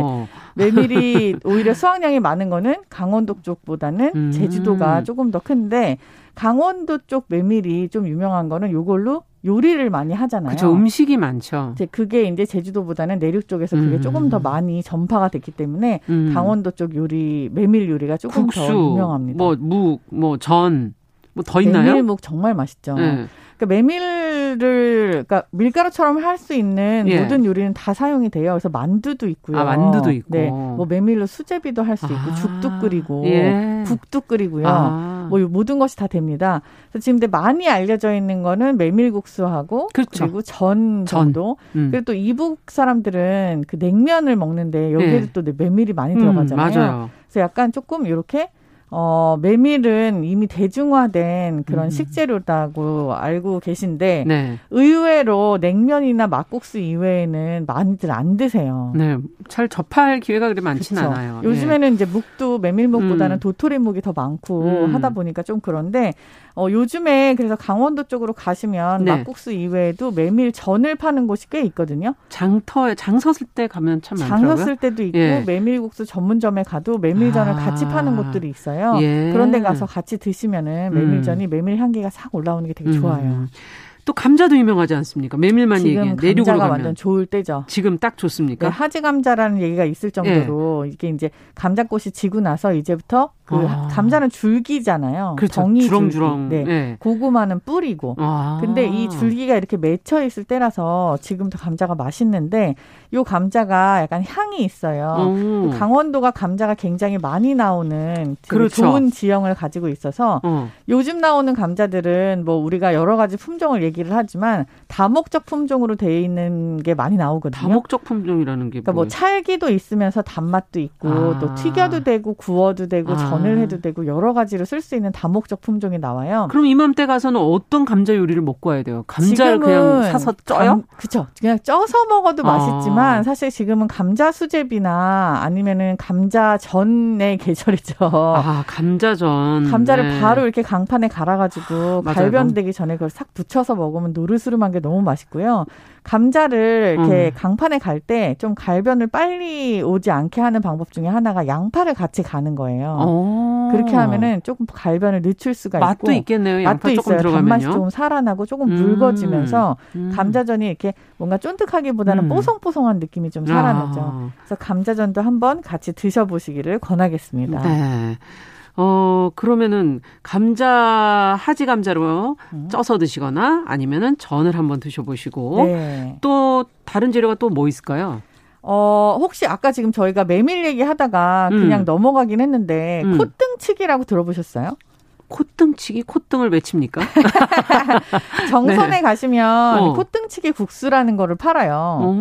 메밀이 오히려 수확량이 많은 거는 강원도 쪽보다는 음. 제주도가 조금 더 큰데 강원도 쪽 메밀이 좀 유명한 거는 이걸로 요리를 많이 하잖아요. 그렇죠. 음식이 많죠. 이제 그게 이제 제주도보다는 내륙 쪽에서 그게 음. 조금 더 많이 전파가 됐기 때문에 음. 강원도 쪽 요리, 메밀 요리가 조금 국수, 더 유명합니다. 뭐 묵, 뭐 전. 뭐 더 있나요? 메밀묵 정말 맛있죠. 네. 그러니까 메밀을 그러니까 밀가루처럼 할 수 있는 예. 모든 요리는 다 사용이 돼요. 그래서 만두도 있고요. 아, 만두도 있고. 네. 뭐 메밀로 수제비도 할 수 아. 있고 죽도 끓이고 예. 국도 끓이고요. 아. 뭐 모든 것이 다 됩니다. 그래서 지금 근데 많이 알려져 있는 거는 메밀국수하고 그렇죠. 그리고 전 정도. 전. 음. 그리고 또 이북 사람들은 그 냉면을 먹는데 여기에도 예. 또 메밀이 많이 들어가잖아요. 음, 맞아요. 그래서 약간 조금 이렇게 어, 메밀은 이미 대중화된 그런 음. 식재료라고 알고 계신데 네. 의외로 냉면이나 막국수 이외에는 많이들 안 드세요. 네, 잘 접할 기회가 그리 많지는 그렇죠. 않아요. 요즘에는 네. 이제 묵도 메밀묵보다는 음. 도토리묵이 더 많고 음. 하다 보니까 좀 그런데 어, 요즘에 그래서 강원도 쪽으로 가시면 네. 막국수 이외에도 메밀전을 파는 곳이 꽤 있거든요. 장터에 장섰을 때 가면 참 많더라고요. 장섰을 때도 있고 예. 메밀국수 전문점에 가도 메밀전을 아. 같이 파는 곳들이 있어요. 예. 그런 데 가서 같이 드시면은 메밀전이 음. 메밀 향기가 싹 올라오는 게 되게 좋아요. 음. 또 감자도 유명하지 않습니까? 메밀만 얘기해. 내륙으로 감자가 가면. 완전 좋을 때죠. 지금 딱 좋습니까? 네, 하지 감자라는 얘기가 있을 정도로 예. 이게 이제 감자꽃이 지고 나서 이제부터 그 아. 감자는 줄기잖아요. 그렇죠. 정이 주렁주렁. 줄기. 네. 예. 고구마는 뿌리고. 아. 근데 이 줄기가 이렇게 맺혀 있을 때라서 지금도 감자가 맛있는데 요 감자가 약간 향이 있어요. 오. 강원도가 감자가 굉장히 많이 나오는 그렇죠. 좋은 지형을 가지고 있어서 어. 요즘 나오는 감자들은 뭐 우리가 여러 가지 품종을 얘기 기를 하지만 다목적 품종으로 되어 있는 게 많이 나오거든요. 다목적 품종이라는 게 그러니까 뭐 찰기도 있으면서 단맛도 있고 아. 또 튀겨도 되고 구워도 되고 아. 전을 해도 되고 여러 가지로 쓸 수 있는 다목적 품종이 나와요. 그럼 이맘때 가서는 어떤 감자 요리를 먹고 와야 돼요? 감자를 그냥 사서 쪄요? 그렇죠. 그냥 쪄서 먹어도 아. 맛있지만 사실 지금은 감자 수제비나 아니면은 감자 전의 계절이죠. 아, 감자 전. 감자를 네. 바로 이렇게 강판에 갈아가지고 갈변되기 전에 그걸 싹 붙여서 먹으면 노르스름한 게 너무 맛있고요. 감자를 이렇게 음. 강판에 갈 때 좀 갈변을 빨리 오지 않게 하는 방법 중에 하나가 양파를 같이 가는 거예요. 오. 그렇게 하면은 조금 갈변을 늦출 수가 맛도 있고 맛도 있겠네요. 양파 맛도 조금 있어요. 들어가면요. 단맛이 조금 살아나고 조금 음. 묽어지면서 음. 감자전이 이렇게 뭔가 쫀득하기보다는 음. 뽀송뽀송한 느낌이 좀 살아나죠. 아. 그래서 감자전도 한번 같이 드셔보시기를 권하겠습니다. 네. 어, 그러면은, 감자, 하지 감자로 음. 쪄서 드시거나 아니면은 전을 한번 드셔보시고, 네. 또, 다른 재료가 또 뭐 있을까요? 어, 혹시 아까 지금 저희가 메밀 얘기 하다가 음. 그냥 넘어가긴 했는데, 음. 콧등치기라고 들어보셨어요? 콧등치기? 콧등을 왜 칩니까? 정선에 네. 가시면 어. 콧등치기 국수라는 거를 팔아요. 오.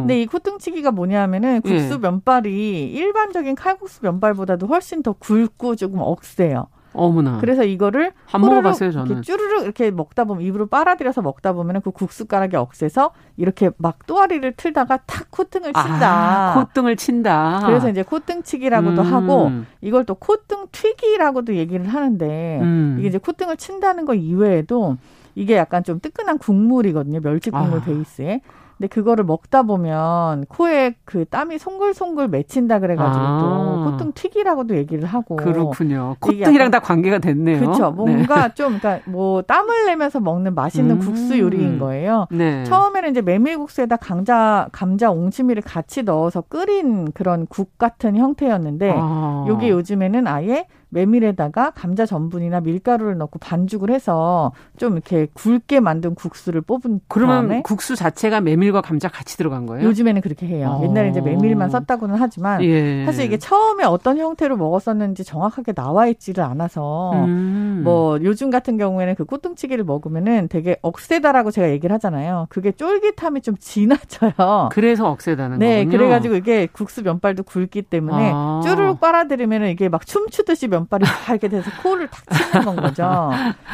근데 이 콧등치기가 뭐냐면은 국수 예. 면발이 일반적인 칼국수 면발보다도 훨씬 더 굵고 조금 억세요. 어머나. 그래서 이거를 안 먹어봤어요, 저는. 이렇게 쭈르륵 이렇게 먹다 보면 입으로 빨아들여서 먹다 보면 그 국숫가락이 억세서 이렇게 막 또아리를 틀다가 탁 콧등을 친다. 아, 콧등을 친다. 그래서 이제 콧등치기라고도 음. 하고 이걸 또 콧등튀기라고도 얘기를 하는데 음. 이게 이제 콧등을 친다는 거 이외에도 이게 약간 좀 뜨끈한 국물이거든요. 멸치 국물 아. 베이스에. 근데 그거를 먹다 보면 코에 그 땀이 송글송글 맺힌다 그래가지고 아. 또 콧등튀기라고도 얘기를 하고. 그렇군요. 콧등이랑 다 관계가 됐네요. 그렇죠. 뭔가 네. 좀 그러니까 뭐 땀을 내면서 먹는 맛있는 음. 국수 요리인 거예요. 네. 처음에는 이제 메밀국수에다 감자 감자 옹심이를 같이 넣어서 끓인 그런 국 같은 형태였는데 아. 이게 요즘에는 아예 메밀에다가 감자 전분이나 밀가루를 넣고 반죽을 해서 좀 이렇게 굵게 만든 국수를 뽑은 그러면 다음에 국수 자체가 메밀과 감자 같이 들어간 거예요? 요즘에는 그렇게 해요. 어. 옛날에 이제 메밀만 썼다고는 하지만 예. 사실 이게 처음에 어떤 형태로 먹었었는지 정확하게 나와 있지를 않아서 음. 뭐 요즘 같은 경우에는 그 꽃등치기를 먹으면은 되게 억세다라고 제가 얘기를 하잖아요. 그게 쫄깃함이 좀 지나쳐요. 그래서 억세다는 네, 거군요. 네, 그래가지고 이게 국수 면발도 굵기 때문에 아. 쭈르륵 빨아들이면은 이게 막 춤추듯이 면발이 다 이렇게 돼서 코를 탁 치는 건 거죠.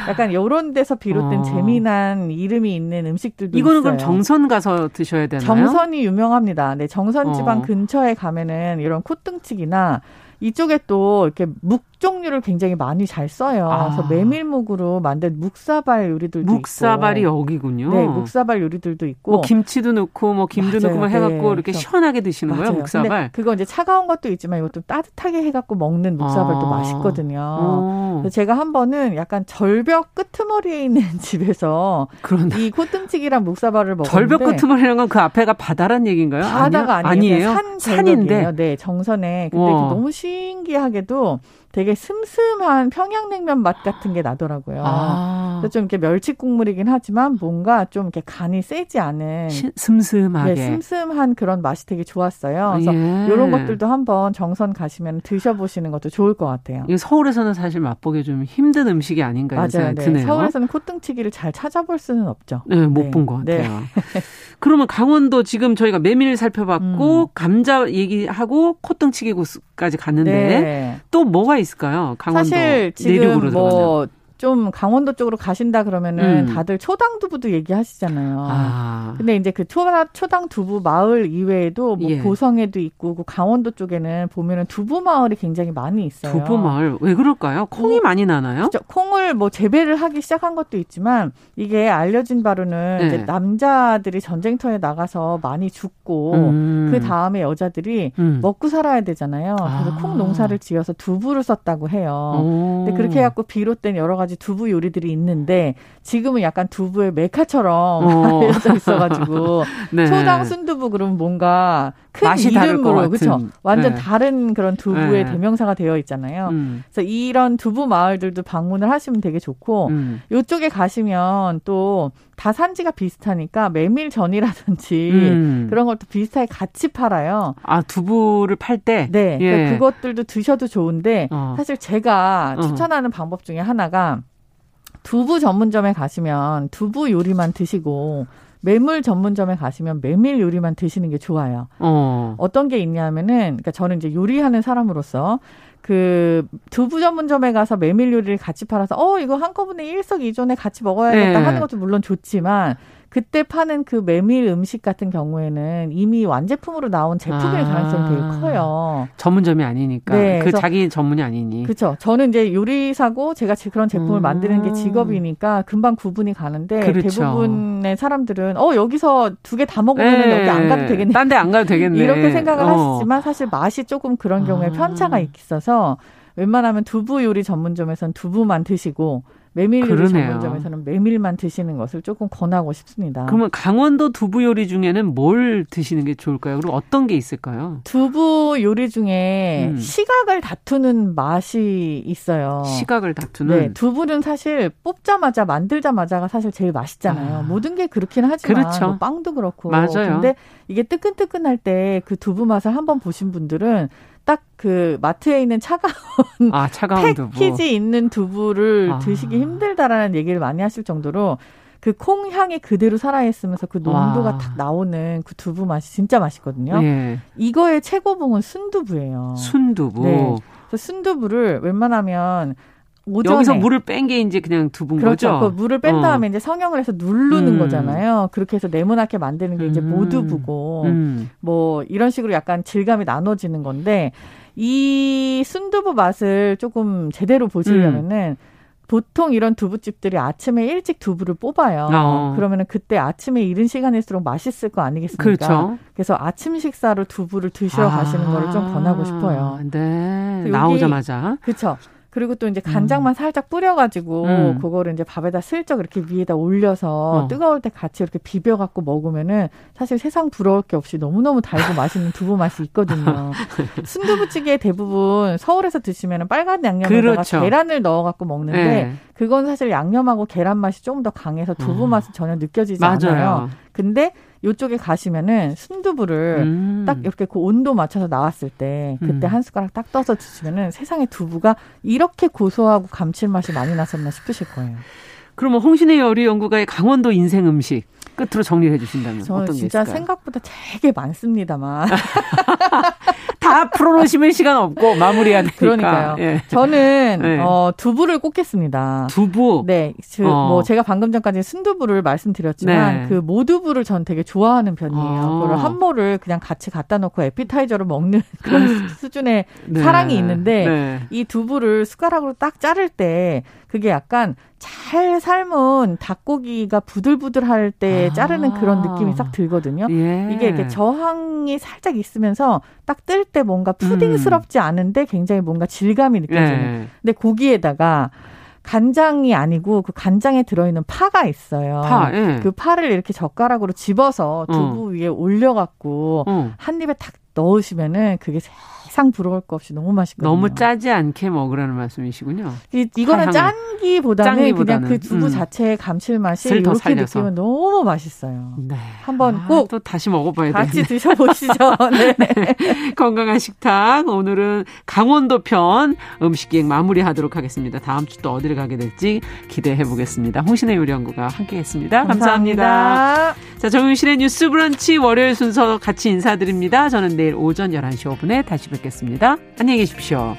약간 이런 데서 비롯된 어. 재미난 이름이 있는 음식들도 이거는 있어요. 이거는 그럼 정선 가서 드셔야 되나요? 정선이 유명합니다. 네, 정선 지방 어. 근처에 가면은 이런 콧등치기나 이쪽에 또 이렇게 묵 종류를 굉장히 많이 잘 써요. 아. 그래서 메밀묵으로 만든 묵사발 요리들도 묵사발이 있고. 묵사발이 여기군요. 네, 묵사발 요리들도 있고. 뭐 김치도 넣고 뭐 김도 맞아요. 넣고 막 네. 해갖고 이렇게 그렇죠. 시원하게 드시는 맞아요. 거예요, 묵사발. 근데 그거 이제 차가운 것도 있지만 이것도 따뜻하게 해갖고 먹는 묵사발도 아. 맛있거든요. 그래서 제가 한 번은 약간 절벽 끄트머리에 있는 집에서 그런데. 이 콧등치기랑 묵사발을 먹었는데 절벽 끄트머리라는 건 그 앞에가 바다란 얘기인가요? 바다가 아니에요. 아니에요? 산 산인데. 네, 정선에. 근데 너무 신기하게도 되게 슴슴한 평양냉면 맛 같은 게 나더라고요. 아. 그래서 좀 이렇게 멸치 국물이긴 하지만 뭔가 좀 이렇게 간이 세지 않은 시, 슴슴하게 네, 슴슴한 그런 맛이 되게 좋았어요. 그래서 예. 이런 것들도 한번 정선 가시면 드셔보시는 것도 좋을 것 같아요. 이거 서울에서는 사실 맛보기 좀 힘든 음식이 아닌가 맞아요. 생각이 네. 드네요. 서울에서는 콧등치기를 잘 찾아볼 수는 없죠. 네, 못 본 것 네. 같아요. 네. 그러면 강원도 지금 저희가 메밀 살펴봤고 음. 감자 얘기하고 콧등치기까지 갔는데 네. 또 뭐가 있을까요? 강원도 사실 지금 뭐 좀 강원도 쪽으로 가신다 그러면은 음. 다들 초당 두부도 얘기하시잖아요. 아. 근데 이제 그 초, 초당 두부 마을 이외에도 뭐 예. 고성에도 있고 그 강원도 쪽에는 보면은 두부 마을이 굉장히 많이 있어요. 두부 마을 왜 그럴까요? 콩이 콩, 많이 나나요? 그렇죠. 콩을 뭐 재배를 하기 시작한 것도 있지만 이게 알려진 바로는 네. 이제 남자들이 전쟁터에 나가서 많이 죽고 음. 그 다음에 여자들이 음. 먹고 살아야 되잖아요. 그래서 아. 콩 농사를 지어서 두부를 썼다고 해요. 오. 근데 그렇게 해갖고 비롯된 여러 가지 두부 요리들이 있는데 지금은 약간 두부의 메카처럼 알려져 있어가지고 네. 초당 순두부 그러면 뭔가 큰 맛이 이름으로 그렇죠 완전 네. 다른 그런 두부의 네. 대명사가 되어 있잖아요. 음. 그래서 이런 두부 마을들도 방문을 하시면 되게 좋고 음. 이쪽에 가시면 또 다 산지가 비슷하니까 메밀전이라든지 음. 그런 것도 비슷하게 같이 팔아요. 아 두부를 팔 때? 네. 예. 그러니까 그것들도 드셔도 좋은데 어. 사실 제가 추천하는 어. 방법 중에 하나가 두부 전문점에 가시면 두부 요리만 드시고 메밀 전문점에 가시면 메밀 요리만 드시는 게 좋아요. 어. 어떤 게 있냐면은 그러니까 저는 이제 요리하는 사람으로서 그 두부 전문점에 가서 메밀 요리를 같이 팔아서 어 이거 한꺼번에 일석이조에 같이 먹어야겠다 네. 하는 것도 물론 좋지만 그때 파는 그 메밀 음식 같은 경우에는 이미 완제품으로 나온 제품일 아. 가능성이 되게 커요. 전문점이 아니니까. 네, 그 자기 전문이 아니니. 그렇죠. 저는 이제 요리사고 제가 그런 제품을 음. 만드는 게 직업이니까 금방 구분이 가는데 그렇죠. 대부분의 사람들은 어 여기서 두 개 다 먹으면 여기 안 가도 되겠네. 딴 데 안 가도 되겠네. 이렇게 생각을 어. 하시지만 사실 맛이 조금 그런 경우에 아. 편차가 있어서 웬만하면 두부 요리 전문점에서는 두부만 드시고 메밀 요리 전문점에서는 메밀만 드시는 것을 조금 권하고 싶습니다. 그러면 강원도 두부 요리 중에는 뭘 드시는 게 좋을까요? 그리고 어떤 게 있을까요? 두부 요리 중에 음. 시각을 다투는 맛이 있어요. 시각을 다투는? 네. 두부는 사실 뽑자마자 만들자마자가 사실 제일 맛있잖아요. 아. 모든 게 그렇긴 하지만 그렇죠. 뭐 빵도 그렇고. 맞아요. 근데 이게 뜨끈뜨끈할 때 그 두부 맛을 한번 보신 분들은 딱 그 마트에 있는 차가운, 아, 차가운 패키지 두부. 있는 두부를 아. 드시기 힘들다라는 얘기를 많이 하실 정도로 그 콩향이 그대로 살아있으면서 그 농도가 와. 탁 나오는 그 두부 맛이 진짜 맛있거든요. 예. 이거의 최고봉은 순두부예요. 순두부. 네. 그래서 순두부를 웬만하면 오전에. 여기서 물을 뺀 게 이제 그냥 두부인 그렇죠. 거죠? 그렇죠. 그 물을 뺀 다음에 어. 이제 성형을 해서 누르는 음. 거잖아요. 그렇게 해서 네모나게 만드는 게 음. 이제 모두부고 음. 뭐 이런 식으로 약간 질감이 나눠지는 건데 이 순두부 맛을 조금 제대로 보시려면은 음. 보통 이런 두부집들이 아침에 일찍 두부를 뽑아요. 어. 그러면은 그때 아침에 이른 시간일수록 맛있을 거 아니겠습니까? 그렇죠. 그래서 아침 식사로 두부를 드시러 아. 가시는 거를 좀 권하고 싶어요. 네. 여기, 나오자마자. 그렇죠. 그리고 또 이제 간장만 음. 살짝 뿌려가지고 음. 그거를 이제 밥에다 슬쩍 이렇게 위에다 올려서 어. 뜨거울 때 같이 이렇게 비벼갖고 먹으면은 사실 세상 부러울 게 없이 너무너무 달고 맛있는 두부 맛이 있거든요. 순두부찌개 대부분 서울에서 드시면은 빨간 양념에다가 그렇죠. 계란을 넣어갖고 먹는데 네. 그건 사실 양념하고 계란 맛이 조금 더 강해서 두부 맛은 전혀 느껴지지 맞아요. 않아요. 근데 이쪽에 가시면은 순두부를 음. 딱 이렇게 그 온도 맞춰서 나왔을 때 그때 음. 한 숟가락 딱 떠서 드시면은 세상에 두부가 이렇게 고소하고 감칠맛이 많이 났었나 싶으실 거예요. 그럼 홍신애 요리 연구가의 강원도 인생 음식 끝으로 정리해 주신다면 어떤 게 있을까요? 진짜 생각보다 되게 많습니다만. 다 풀어놓으시면 시간 없고 마무리해야 되니까. 그러니까요. 예. 저는 예. 어, 두부를 꼽겠습니다. 두부? 네. 그, 어. 뭐 제가 방금 전까지 순두부를 말씀드렸지만 네. 그 모두부를 전 되게 좋아하는 편이에요. 어. 그걸 한 모를 그냥 같이 갖다 놓고 에피타이저로 먹는 그런 수준의 네. 사랑이 있는데 네. 이 두부를 숟가락으로 딱 자를 때 그게 약간 잘 삶은 닭고기가 부들부들할 때 아. 자르는 그런 느낌이 싹 들거든요. 예. 이게 이렇게 저항이 살짝 있으면서 딱 뜰 때 뭔가 푸딩스럽지 음. 않은데 굉장히 뭔가 질감이 느껴지는. 예. 근데 고기에다가 간장이 아니고 그 간장에 들어있는 파가 있어요. 파, 예. 그 파를 이렇게 젓가락으로 집어서 두부 어. 위에 올려갖고 어. 한 입에 딱 넣으시면은 그게 세상 부러울 거 없이 너무 맛있거든요. 너무 짜지 않게 먹으라는 말씀이시군요. 이, 이거는 짠기보다는, 짠기보다는 그냥 그 두부 음. 자체의 감칠맛이 이렇게 느끼면 너무 맛있어요. 네. 한번 아, 꼭 또 다시 먹어봐야 되겠네. 같이 드셔보시죠. 네. 네. 건강한 식탁 오늘은 강원도 편 음식기행 마무리하도록 하겠습니다. 다음 주 또 어디를 가게 될지 기대해보겠습니다. 홍신애 요리연구가 함께했습니다. 감사합니다. 감사합니다. 자, 정용실의 뉴스 브런치 월요일 순서 같이 인사드립니다. 저는 내일 오전 열한 시 오 분에 다시 뵙겠습니다. 안녕히 계십시오.